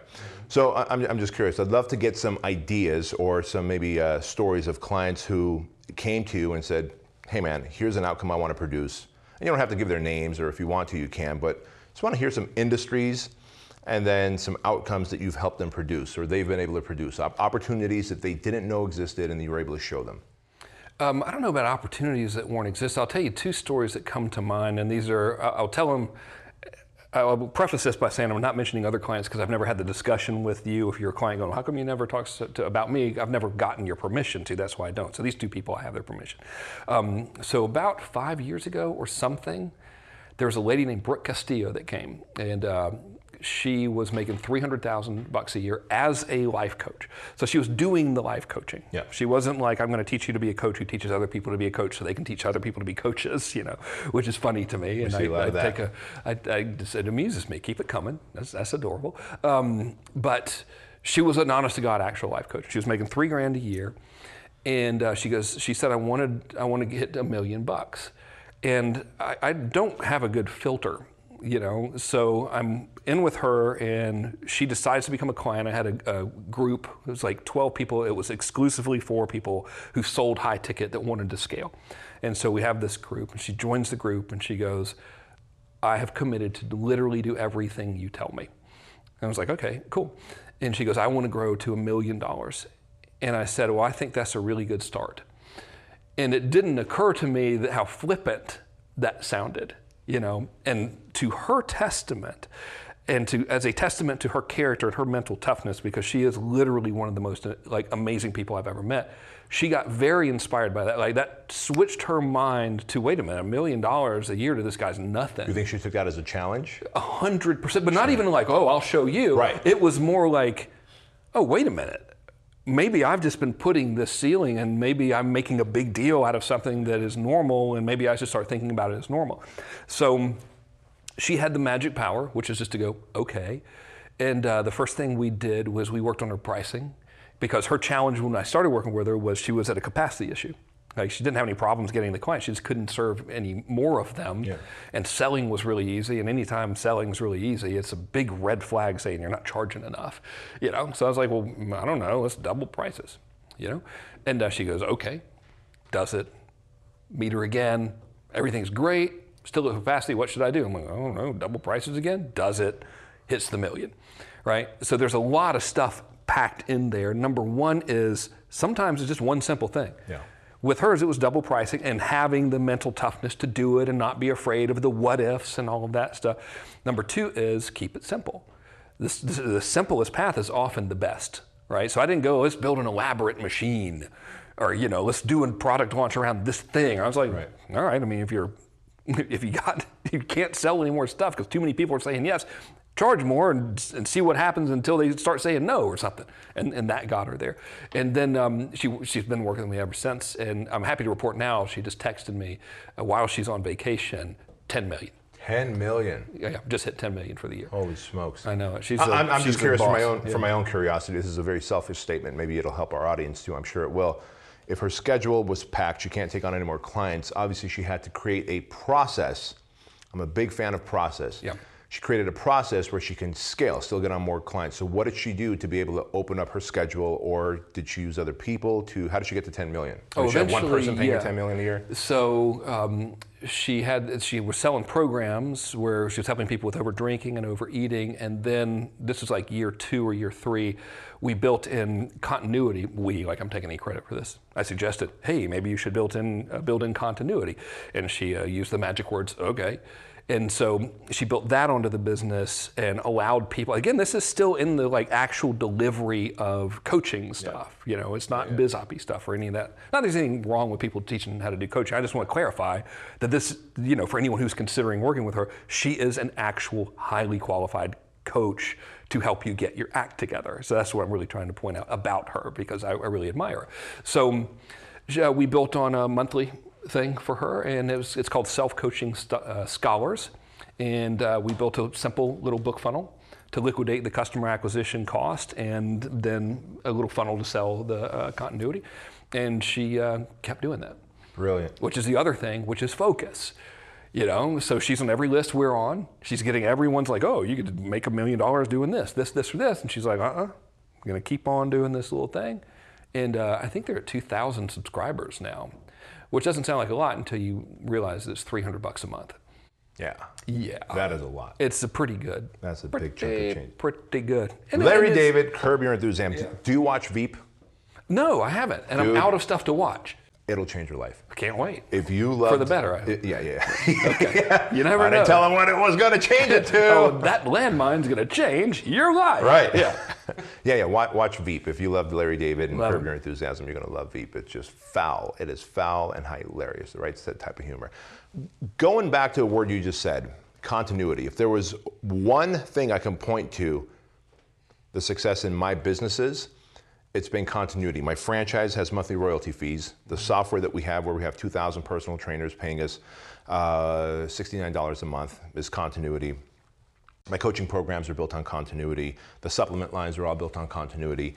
So I'm, I'm just curious. I'd love to get some ideas or some maybe uh, stories of clients who came to you and said, hey man, here's an outcome I want to produce. And you don't have to give their names, or if you want to, you can, but just want to hear some industries and then some outcomes that you've helped them produce, or they've been able to produce, opportunities that they didn't know existed and you were able to show them. Um, I don't know about opportunities that weren't exist. I'll tell you two stories that come to mind, and these are, I'll tell them, I'll preface this by saying I'm not mentioning other clients because I've never had the discussion with you. If you're a client going, how come you never talk to, to, about me? I've never gotten your permission to, that's why I don't. So these two people, I have their permission. Um, so about five years ago or something, there was a lady named Brooke Castillo that came, and uh, she was making three hundred thousand bucks a year as a life coach. So she was doing the life coaching. Yeah. She wasn't like, I'm going to teach you to be a coach who teaches other people to be a coach so they can teach other people to be coaches, you know, which is funny to me. And I, a lot of that. Take a, I, I just, it amuses me. Keep it coming. That's, that's adorable. Um, but she was an honest to God actual life coach. She was making three grand a year. And uh, she goes, she said, I wanted, I want to hit a million bucks. And I, I don't have a good filter, you know, so I'm in with her and she decides to become a client. I had a, a group, it was like twelve people. It was exclusively for people who sold high ticket that wanted to scale. And so we have this group, and she joins the group and she goes, I have committed to literally do everything you tell me. And I was like, okay, cool. And she goes, I want to grow to a million dollars. And I said, well, I think that's a really good start. And it didn't occur to me that how flippant that sounded, you know, and to her testament, and to as a testament to her character and her mental toughness, because she is literally one of the most like amazing people I've ever met. She got very inspired by that. Like that switched her mind to, wait a minute, a million dollars a year to this guy's nothing. You think she took that as a challenge? A hundred percent, but not even like, oh, I'll show you. Right. It was more like, oh, wait a minute. Maybe I've just been putting this ceiling, and maybe I'm making a big deal out of something that is normal, and maybe I should start thinking about it as normal. So she had the magic power, which is just to go, okay. And uh, the first thing we did was we worked on her pricing, because her challenge when I started working with her was she was at a capacity issue. Like she didn't have any problems getting the clients. She just couldn't serve any more of them. Yeah. And selling was really easy. And anytime selling is really easy, it's a big red flag saying you're not charging enough. You know. So I was like, well, I don't know. Let's double prices. You know. And uh, she goes, okay. Does it. Meet her again. Everything's great. Still at capacity. What should I do? I'm like, I don't know. Double prices again. Does it. Hits the million. Right. So there's a lot of stuff packed in there. Number one is sometimes it's just one simple thing. Yeah. With hers, it was double pricing and having the mental toughness to do it and not be afraid of the what ifs and all of that stuff. Number two is keep it simple. This, this, the simplest path is often the best, right? So I didn't go, let's build an elaborate machine, or, you know, let's do a product launch around this thing. I was like, right. all right, I mean, if you're, if you got, you can't sell any more stuff because too many people are saying yes, charge more and, and see what happens until they start saying no or something. And and that got her there. And then um, she, she's been working with me ever since. And I'm happy to report now, she just texted me uh, while she's on vacation, ten million. ten million? Yeah, yeah, just hit ten million for the year. Holy smokes. I know. She's. A, I'm, I'm she's just curious for my own, yeah. for my own curiosity. This is a very selfish statement. Maybe it'll help our audience too. I'm sure it will. If her schedule was packed, she can't take on any more clients. Obviously, she had to create a process. I'm a big fan of process. Yeah. She created a process where she can scale, still get on more clients. So what did she do to be able to open up her schedule, or did she use other people to, how did she get to ten million? Oh, did she have one person paying yeah. her ten million a year? So um, she had, she was selling programs where she was helping people with over drinking and overeating. And then this was like year two or year three, we built in continuity. We, like I'm taking any credit for this. I suggested, hey, maybe you should build in, uh, build in continuity. And she uh, used the magic words, okay. And so she built that onto the business and allowed people, again, this is still in the like actual delivery of coaching stuff. Yeah. You know, it's not yeah. biz op-y stuff or any of that. Not that there's anything wrong with people teaching how to do coaching. I just want to clarify that this, you know, for anyone who's considering working with her, she is an actual highly qualified coach to help you get your act together. So that's what I'm really trying to point out about her, because I, I really admire her. So uh, we built on a monthly thing for her, and it was, it's called Self-Coaching St- uh, Scholars. And uh, we built a simple little book funnel to liquidate the customer acquisition cost, and then a little funnel to sell the uh, continuity. And she uh, kept doing that. Brilliant. Which is the other thing, which is focus. You know, so she's on every list we're on. She's getting, everyone's like, oh, you could make a million dollars doing this, this, this, or this. And she's like, uh-uh, I'm going to keep on doing this little thing. And uh, I think they're at two thousand subscribers now, which doesn't sound like a lot until you realize that it's three hundred bucks a month. Yeah. Yeah. That is a lot. It's a pretty good. That's a pretty, big chunk of change. Pretty good. And Larry David, Curb Your Enthusiasm. Yeah. Do you watch Veep? No, I haven't. And Dude. I'm out of stuff to watch. It'll change your life. I can't wait. If you love for the better, I hope. Yeah, yeah. Okay. Yeah. You never I know. I didn't tell him what it was going to change it to. Oh, that landmine's going to change your life. Right. Yeah. yeah, yeah. Watch, watch Veep. If you love Larry David and love Curb Your Enthusiasm, you're going to love Veep. It's just foul. It is foul and hilarious. The right type of humor. Going back to a word you just said, continuity. If there was one thing I can point to, the success in my businesses, it's been continuity. My franchise has monthly royalty fees. The software that we have, where we have two thousand personal trainers paying us uh, sixty-nine dollars a month, is continuity. My coaching programs are built on continuity. The supplement lines are all built on continuity.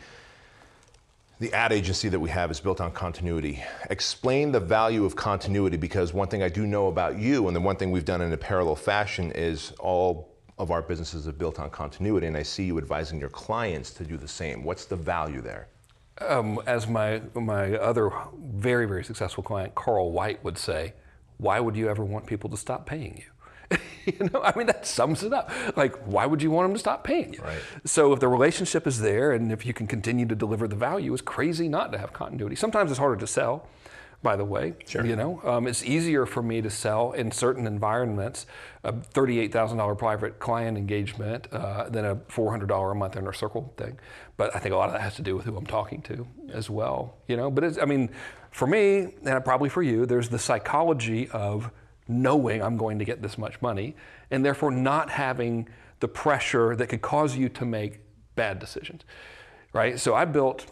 The ad agency that we have is built on continuity. Explain the value of continuity, because one thing I do know about you, and the one thing we've done in a parallel fashion, is all of our businesses are built on continuity, and I see you advising your clients to do the same. What's the value there? Um, as my my other very, very successful client, Carl White, would say, why would you ever want people to stop paying you? you know, I mean, that sums it up. Like, why would you want them to stop paying you? Right. So if the relationship is there, and if you can continue to deliver the value, it's crazy not to have continuity. Sometimes it's harder to sell, by the way. Sure. You know, um, it's easier for me to sell in certain environments a thirty-eight thousand dollars private client engagement uh, than a four hundred dollars a month inner circle thing. But I think a lot of that has to do with who I'm talking to as well. You know, but it's, I mean, for me, and probably for you, there's the psychology of knowing I'm going to get this much money, and therefore not having the pressure that could cause you to make bad decisions, right? So I built...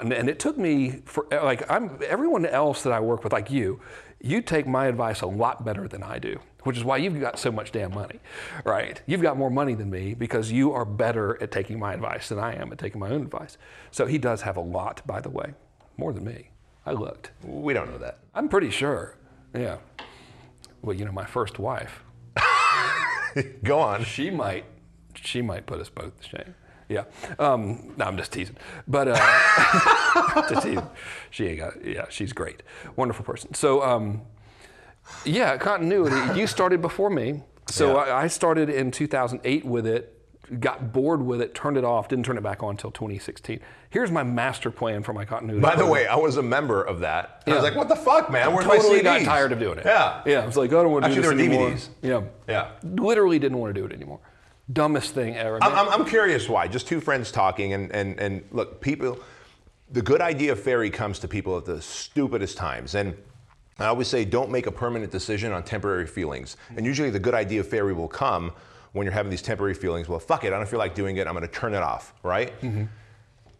And it took me, for, like I'm everyone else that I work with, like you, you take my advice a lot better than I do, which is why you've got so much damn money, right? You've got more money than me because you are better at taking my advice than I am at taking my own advice. So he does have a lot, by the way, more than me. I looked. We don't know that. I'm pretty sure. Yeah. Well, you know, my first wife. Go on. She might, she might put us both to shame. Yeah, um, no, I'm just teasing. But uh, just teasing. She ain't got. Yeah, she's great, wonderful person. So, um, yeah, continuity. You started before me, so yeah. I, I started in two thousand eight with it. Got bored with it, turned it off, didn't turn it back on until twenty sixteen. Here's my master plan for my continuity. By the way, I was a member of that. Yeah. I was like, what the fuck, man? Where's my C Ds? I totally got tired of doing it. Yeah, yeah. I was like, I don't want to do this anymore. Actually, there were D V Ds. Yeah, yeah. Literally didn't want to do it anymore. Dumbest thing ever. I'm, I'm curious why. Just two friends talking, and, and, and look, people, the good idea fairy comes to people at the stupidest times. And I always say, don't make a permanent decision on temporary feelings. And usually the good idea fairy will come when you're having these temporary feelings. Well, fuck it, I don't feel like doing it, I'm gonna turn it off, right? Mm-hmm.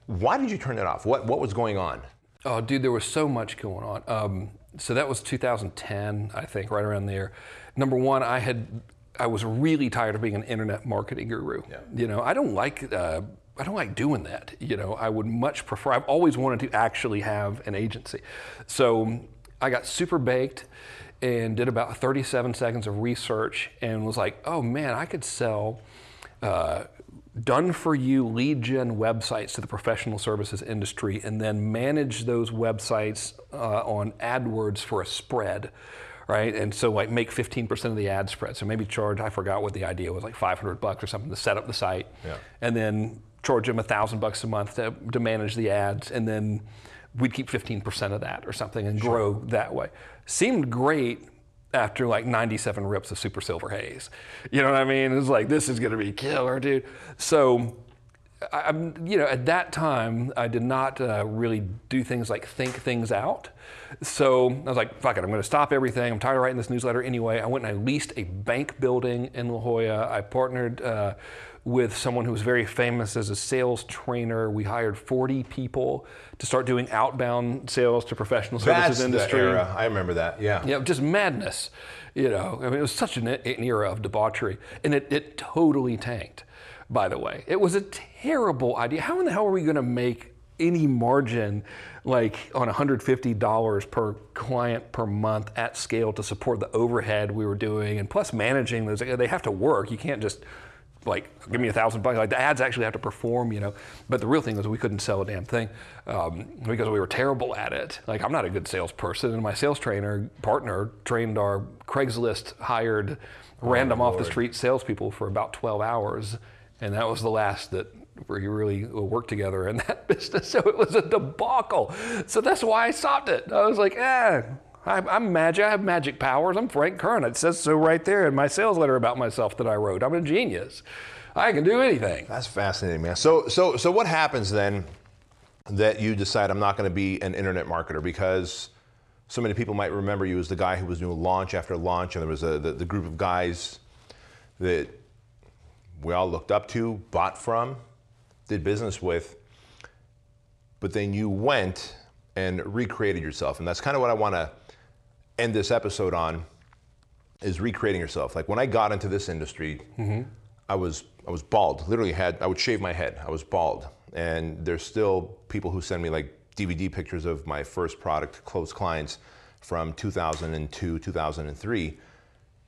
Why did you turn it off? What, what was going on? Oh, dude, there was so much going on. Um, so that was two thousand ten, I think, right around there. Number one, I had, I was really tired of being an internet marketing guru. Yeah. You know, I don't like uh, I don't like doing that. You know, I would much prefer. I've always wanted to actually have an agency. So I got super baked and did about thirty-seven seconds of research and was like, oh man, I could sell uh, done-for-you lead gen websites to the professional services industry and then manage those websites uh, on AdWords for a spread. Right, and so like make fifteen percent of the ad spread. So maybe charge, I forgot what the idea was, like five hundred bucks or something to set up the site. Yeah. And then charge them a thousand bucks a month to, to manage the ads. And then we'd keep fifteen percent of that or something and grow sure. that way. Seemed great after like ninety-seven rips of Super Silver Haze. You know what I mean? It's like, this is going to be killer, dude. So, I, you know, at that time, I did not uh, really do things like think things out. So I was like, fuck it, I'm going to stop everything. I'm tired of writing this newsletter anyway. I went and I leased a bank building in La Jolla. I partnered uh, with someone who was very famous as a sales trainer. We hired forty people to start doing outbound sales to professional services industry. That's the era. I remember that, yeah. Yeah, just madness. You know, I mean, it was such an, an era of debauchery. And it, it totally tanked, by the way. It was a terrible idea. How in the hell are we going to make any margin like on one hundred fifty dollars per client per month at scale to support the overhead we were doing? And plus managing those, they have to work. You can't just like, give me a thousand bucks. Like the ads actually have to perform, you know. But the real thing is we couldn't sell a damn thing um, because we were terrible at it. Like, I'm not a good salesperson, and my sales trainer partner trained our Craigslist hired random oh, off Lord. the street salespeople for about twelve hours, and that was the last that we really worked together in that business. So it was a debacle. So that's why I stopped it. I was like, eh. I'm, I'm magic. I have magic powers. I'm Frank Kern. It says so right there in my sales letter about myself that I wrote. I'm a genius. I can do anything. That's fascinating, man. So, so, so what happens then that you decide I'm not going to be an internet marketer? Because so many people might remember you as the guy who was doing launch after launch, and there was a, the, the group of guys that we all looked up to, bought from, did business with. But then you went and recreated yourself, and that's kind of what I want to end this episode on, is recreating yourself. Like when I got into this industry, mm-hmm. I was I was bald. Literally had, I would shave my head. I was bald. And there's still people who send me like D V D pictures of my first product, close clients from two thousand two, two thousand three,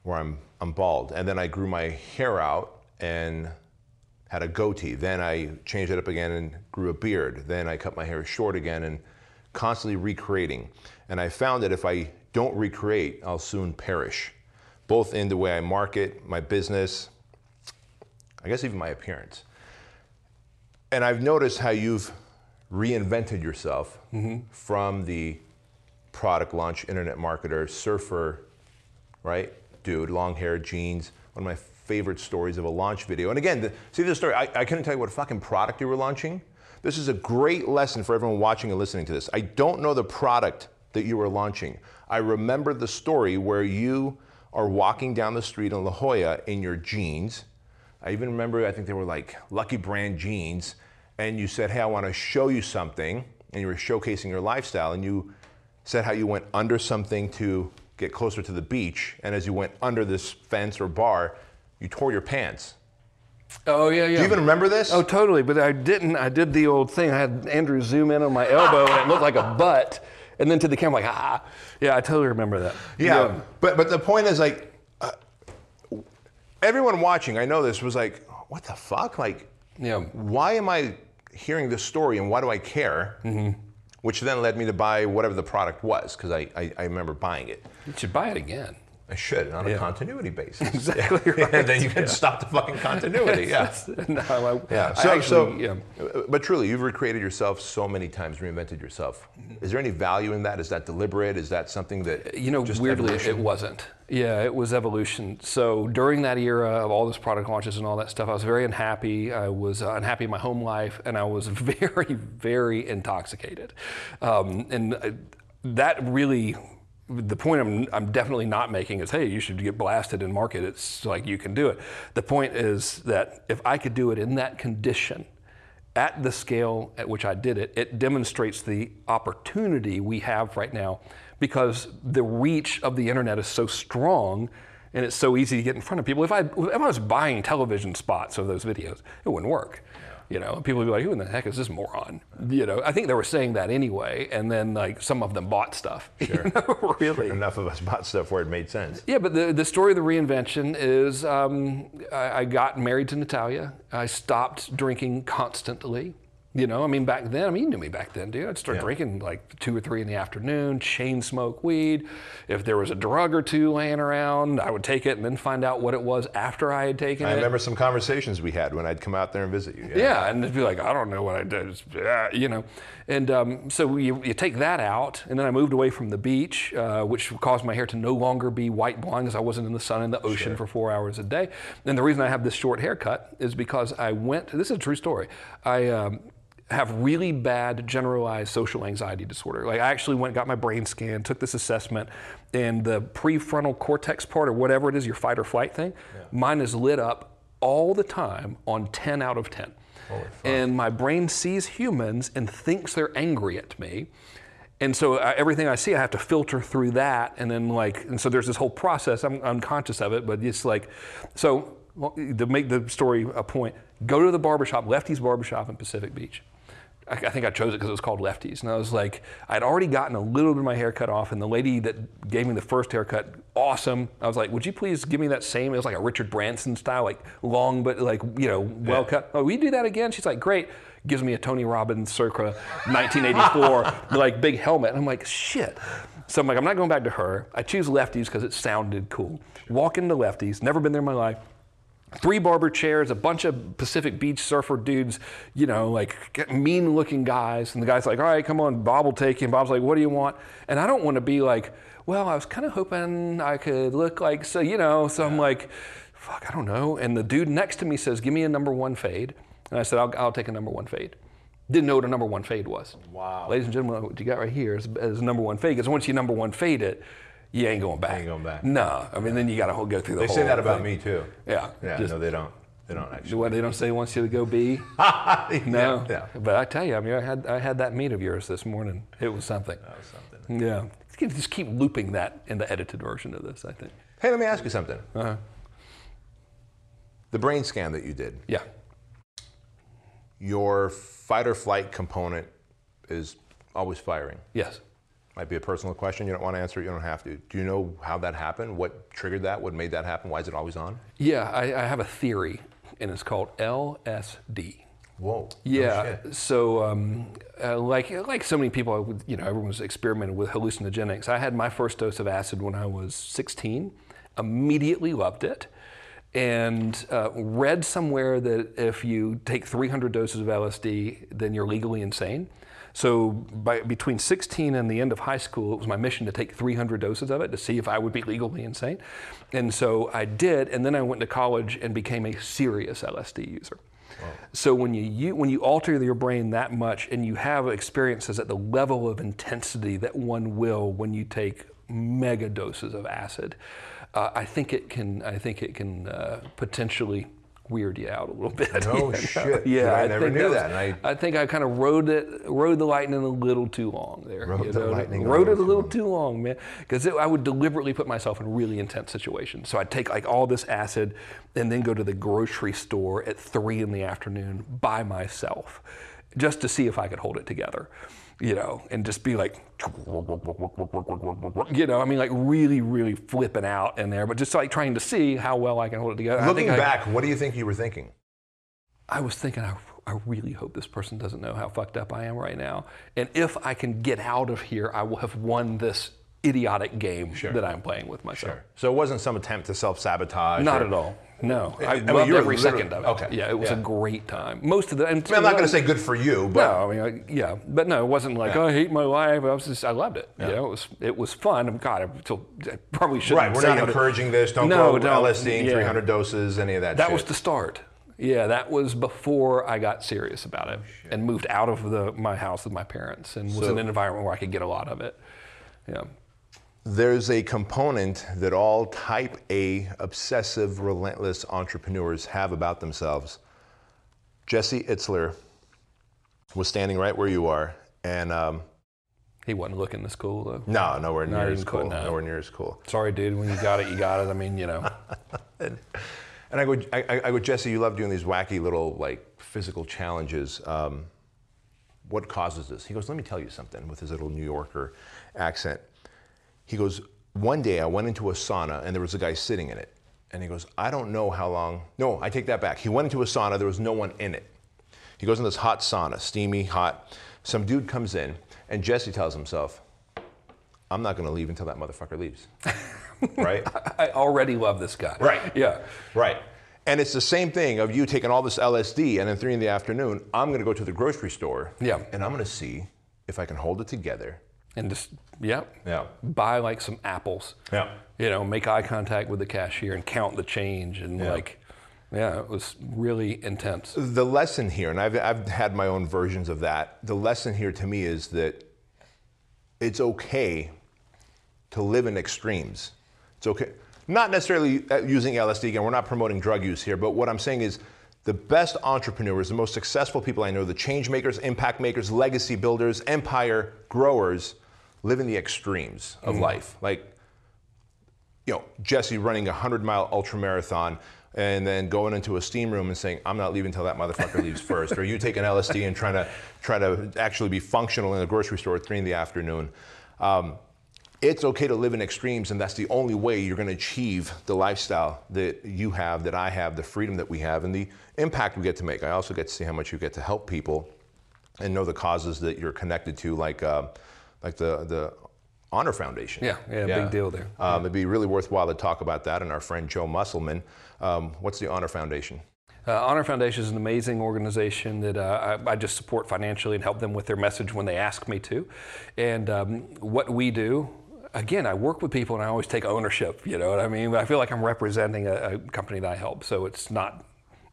where I'm I'm bald. And then I grew my hair out and had a goatee. Then I changed it up again and grew a beard. Then I cut my hair short again and constantly recreating. And I found that if I don't recreate, I'll soon perish, both in the way I market, my business, I guess even my appearance. And I've noticed how you've reinvented yourself mm-hmm. from the product launch, internet marketer, surfer, right? Dude, long hair, jeans. One of my favorite stories of a launch video. And again, the, see this story, I, I couldn't tell you what fucking product you were launching. This is a great lesson for everyone watching and listening to this. I don't know the product that you were launching. I remember the story where you are walking down the street in La Jolla in your jeans. I even remember, I think they were like Lucky Brand jeans, and you said, hey, I want to show you something, and you were showcasing your lifestyle, and you said how you went under something to get closer to the beach, and as you went under this fence or bar, you tore your pants. Oh, yeah, yeah. Do you even remember this? Oh, totally, but I didn't. I did the old thing. I had Andrew zoom in on my elbow, and it looked like a butt. And then to the camera, like, ah, yeah, I totally remember that. Yeah, yeah. But but the point is, like, uh, everyone watching, I know this, was like, what the fuck? Like, yeah. Why am I hearing this story, and why do I care? Mm-hmm. Which then led me to buy whatever the product was, because I, I, I remember buying it. You should buy it again. I should, on yeah. a continuity basis. Exactly yeah. right. And then you can yeah. stop the fucking continuity. Yeah. no, I, yeah. So, I actually, so yeah. But truly, you've recreated yourself so many times, reinvented yourself. Is there any value in that? Is that deliberate? Is that something that you know? Just weirdly, evolution? It wasn't. Yeah, it was evolution. So during that era of all this product launches and all that stuff, I was very unhappy. I was uh, unhappy in my home life, and I was very, very intoxicated. Um, and I, that really. The point I'm, I'm definitely not making is, hey, you should get blasted and market. It's like you can do it. The point is that if I could do it in that condition, at the scale at which I did it, it demonstrates the opportunity we have right now, because the reach of the internet is so strong and it's so easy to get in front of people. If I, if I was buying television spots of those videos, it wouldn't work. You know, people would be like, who in the heck is this moron? You know, I think they were saying that anyway, and then like some of them bought stuff. Sure. You know, really. Sure, enough of us bought stuff where it made sense. Yeah, but the, the story of the reinvention is um, I, I got married to Natalia. I stopped drinking constantly. You know, I mean, back then, I mean, you knew me back then, dude. I'd start yeah. drinking like two or three in the afternoon, chain smoke weed. If there was a drug or two laying around, I would take it and then find out what it was after I had taken I it. I remember some conversations we had when I'd come out there and visit you. Yeah, yeah and it'd be like, I don't know what I did, you know. And um, so you, you take that out, and then I moved away from the beach, uh, which caused my hair to no longer be white blonde because I wasn't in the sun and the ocean sure. for four hours a day. And the reason I have this short haircut is because I went, this is a true story, I... Um, have really bad generalized social anxiety disorder. Like I actually went, got my brain scanned, took this assessment, and the prefrontal cortex part or whatever it is, your fight or flight thing, yeah. mine is lit up all the time on ten out of ten. And my brain sees humans and thinks they're angry at me. And so I, everything I see, I have to filter through that. And then like, and so there's this whole process, I'm unconscious of it, but it's like, so to make the story a point, go to the barbershop, Lefty's Barbershop in Pacific Beach. I think I chose it because it was called Lefties. And I was like, I'd already gotten a little bit of my hair cut off, and the lady that gave me the first haircut, awesome. I was like, would you please give me that same, it was like a Richard Branson style, like long, but like, you know, well yeah. cut. Oh, will you do that again? She's like, great. Gives me a Tony Robbins circa nineteen eighty-four, like big helmet. And I'm like, shit. So I'm like, I'm not going back to her. I choose Lefties because it sounded cool. Walk into Lefties, never been there in my life. Three barber chairs, a bunch of Pacific Beach surfer dudes, you know, like mean-looking guys. And the guy's like, all right, come on, Bob will take you. And Bob's like, what do you want? And I don't want to be like, well, I was kind of hoping I could look like, so, you know. So I'm like, fuck, I don't know. And the dude next to me says, give me a number one fade. And I said, I'll, I'll take a number one fade. Didn't know what a number one fade was. Wow. Ladies and gentlemen, what you got right here is, is number one fade. Because once you number one fade it, you ain't going back. Ain't going back. No, I mean yeah. then you got to go through the. They whole say that about thing. Me too. Yeah. Yeah. Just, no, they don't. They don't actually. What they don't say once you to go B. No. Yeah, yeah. But I tell you, I mean, I had I had that meat of yours this morning. It was something. That was something. Yeah. yeah. Just keep looping that in the edited version of this, I think. Hey, let me ask you something. Uh huh. The brain scan that you did. Yeah. Your fight or flight component is always firing. Yes. Might be a personal question. You don't want to answer it. You don't have to. Do you know how that happened? What triggered that? What made that happen? Why is it always on? Yeah, I, I have a theory, and it's called L S D. Whoa. Yeah. No so, um, uh, like like so many people, you know, everyone's experimented with hallucinogenics. I had my first dose of acid when I was sixteen. Immediately loved it, and uh, read somewhere that if you take three hundred doses of L S D, then you're legally insane. So by, between sixteen and the end of high school, it was my mission to take three hundred doses of it to see if I would be legally insane. And so I did, and then I went to college and became a serious L S D user. Wow. So when you, you when you alter your brain that much and you have experiences at the level of intensity that one will when you take mega doses of acid, uh, I think it can I think it can uh, potentially weird you out a little bit. Oh no shit! Yeah, I, I never knew that. that. And I, I think I kind of rode it, rode the lightning a little too long there. Rode you know? the lightning. Rode it a little too long, man. Because I would deliberately put myself in really intense situations. So I'd take like all this acid, and then go to the grocery store at three in the afternoon by myself, just to see if I could hold it together. You know, and just be like, you know, I mean, like really, really flipping out in there, but just like trying to see how well I can hold it together. Looking I think back, I, what do you think you were thinking? I was thinking, I, I really hope this person doesn't know how fucked up I am right now. And if I can get out of here, I will have won this idiotic game sure. that I'm playing with myself. Sure. So it wasn't some attempt to self-sabotage? Not or, at all. No, I, I loved mean, you every second of it. Okay. Yeah, it was yeah. a great time. Most of the, and, I mean, I'm not going to say good for you, but no, I mean, I, yeah, but no, it wasn't like yeah. oh, I hate my life. I was just, I loved it. Yeah. You know, it was, it was fun. God, I, till, I probably shouldn't. Right, we're not encouraging it. This. Don't go no, LSD, yeah. three hundred doses, any of that. That shit. Was the start. Yeah, that was before I got serious about it oh, and moved out of the my house with my parents and so, was in an environment where I could get a lot of it. Yeah. There's a component that all type A, obsessive, relentless entrepreneurs have about themselves. Jesse Itzler was standing right where you are, and um, he wasn't looking this cool though. No, nowhere near as cool. No. Nowhere near as cool. Sorry, dude. When you got it, you got it. I mean, you know. and, and I go, I, I go, Jesse. You love doing these wacky little like physical challenges. Um, what causes this? He goes, let me tell you something. With his little New Yorker accent. He goes, one day I went into a sauna and there was a guy sitting in it. And he goes, I don't know how long, no, I take that back. He went into a sauna, there was no one in it. He goes in this hot sauna, steamy, hot. Some dude comes in, and Jesse tells himself, I'm not going to leave until that motherfucker leaves. Right? I already love this guy. Right. Yeah. Right. And it's the same thing of you taking all this L S D, and then three in the afternoon, I'm going to go to the grocery store, yeah, and I'm going to see if I can hold it together. And just, yeah, yeah, buy like some apples. Yeah. You know, make eye contact with the cashier and count the change. And yeah. like, yeah, it was really intense. The lesson here, and I've, I've had my own versions of that. The lesson here to me is that it's okay to live in extremes. It's okay. Not necessarily using L S D. Again, we're not promoting drug use here. But what I'm saying is the best entrepreneurs, the most successful people I know, the change makers, impact makers, legacy builders, empire growers, live in the extremes of mm-hmm. life. Like, you know, Jesse running a hundred mile ultra marathon and then going into a steam room and saying, I'm not leaving until that motherfucker leaves first. Or you taking L S D and trying to, trying to actually be functional in a grocery store at three in the afternoon. Um, it's okay to live in extremes, and that's the only way you're gonna achieve the lifestyle that you have, that I have, the freedom that we have, and the impact we get to make. I also get to see how much you get to help people and know the causes that you're connected to, like, uh, like the, the Honor Foundation. Yeah, yeah, yeah. Big deal there. Um, yeah. It'd be really worthwhile to talk about that and our friend Joe Musselman. Um, what's the Honor Foundation? Uh, Honor Foundation is an amazing organization that uh, I, I just support financially and help them with their message when they ask me to. And um, what we do, again, I work with people and I always take ownership, you know what I mean? I feel like I'm representing a, a company that I help, so it's not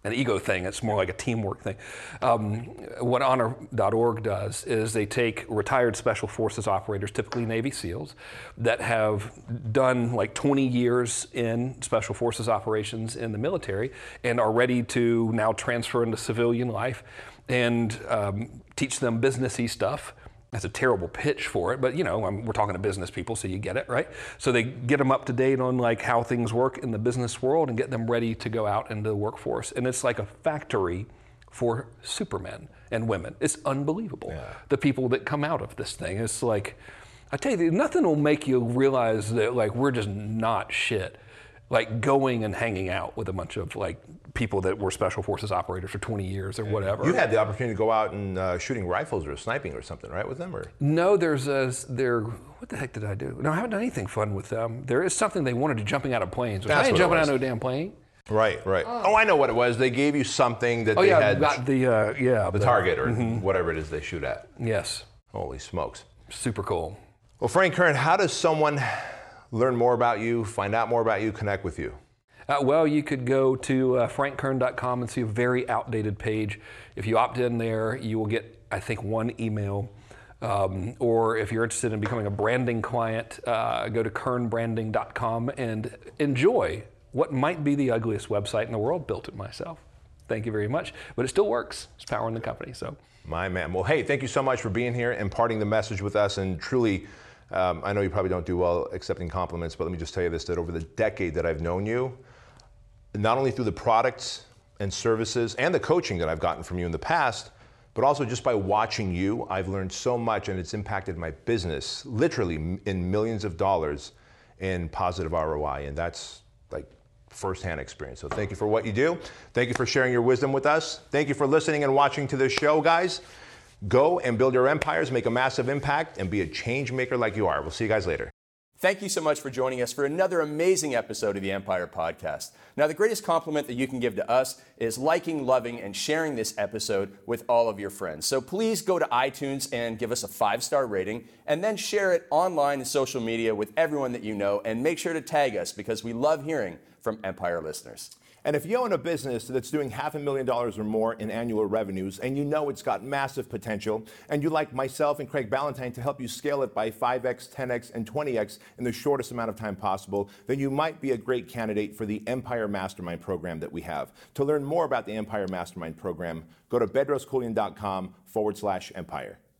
an ego thing, it's more like a teamwork thing. Um, what honor dot org does is they take retired Special Forces operators, typically Navy SEALs, that have done like twenty years in Special Forces operations in the military and are ready to now transfer into civilian life, and um, teach them businessy stuff. That's a terrible pitch for it, but you know, I'm, we're talking to business people, so you get it, right? So they get them up to date on like how things work in the business world and get them ready to go out into the workforce. And it's like a factory for supermen and women. It's unbelievable. Yeah. The people that come out of this thing, it's like, I tell you, nothing will make you realize that like we're just not shit. Like going and hanging out with a bunch of like people that were Special Forces operators for twenty years or whatever. You had the opportunity to go out and uh, shooting rifles or sniping or something, right, with them? Or no, there's a, there. What the heck did I do? No, I haven't done anything fun with them. There is something they wanted to jumping out of planes. That's I ain't jumping out of no damn plane. Right, right. Oh. oh, I know what it was. They gave you something that oh, they yeah, had. Got the uh, yeah, the, the target or mm-hmm. whatever it is they shoot at. Yes. Holy smokes. Super cool. Well, Frank Kern, how does someone learn more about you, find out more about you, connect with you? Uh, well, you could go to uh, frank kern dot com and see a very outdated page. If you opt in there, you will get, I think, one email. Um, or if you're interested in becoming a branding client, uh, go to kern branding dot com and enjoy what might be the ugliest website in the world. Built it myself. Thank you very much. But it still works. It's powering the company. So, my man. Well, hey, thank you so much for being here, imparting the message with us, and truly, Um, I know you probably don't do well accepting compliments, but let me just tell you this, that over the decade that I've known you, not only through the products and services and the coaching that I've gotten from you in the past, but also just by watching you, I've learned so much, and it's impacted my business literally in millions of dollars in positive R O I, and that's like firsthand experience. So thank you for what you do. Thank you for sharing your wisdom with us. Thank you for listening and watching to this show, guys. Go and build your empires, make a massive impact, and be a change maker like you are. We'll see you guys later. Thank you so much for joining us for another amazing episode of the Empire Podcast. Now, the greatest compliment that you can give to us is liking, loving, and sharing this episode with all of your friends. So please go to iTunes and give us a five star rating, and then share it online and social media with everyone that you know, and make sure to tag us because we love hearing from Empire listeners. And if you own a business that's doing half a million dollars or more in annual revenues, and you know it's got massive potential, and you'd like myself and Craig Ballantyne to help you scale it by five X, ten X, and twenty X in the shortest amount of time possible, then you might be a great candidate for the Empire Mastermind program that we have. To learn more about the Empire Mastermind program, go to bedros koulian dot com forward slash empire.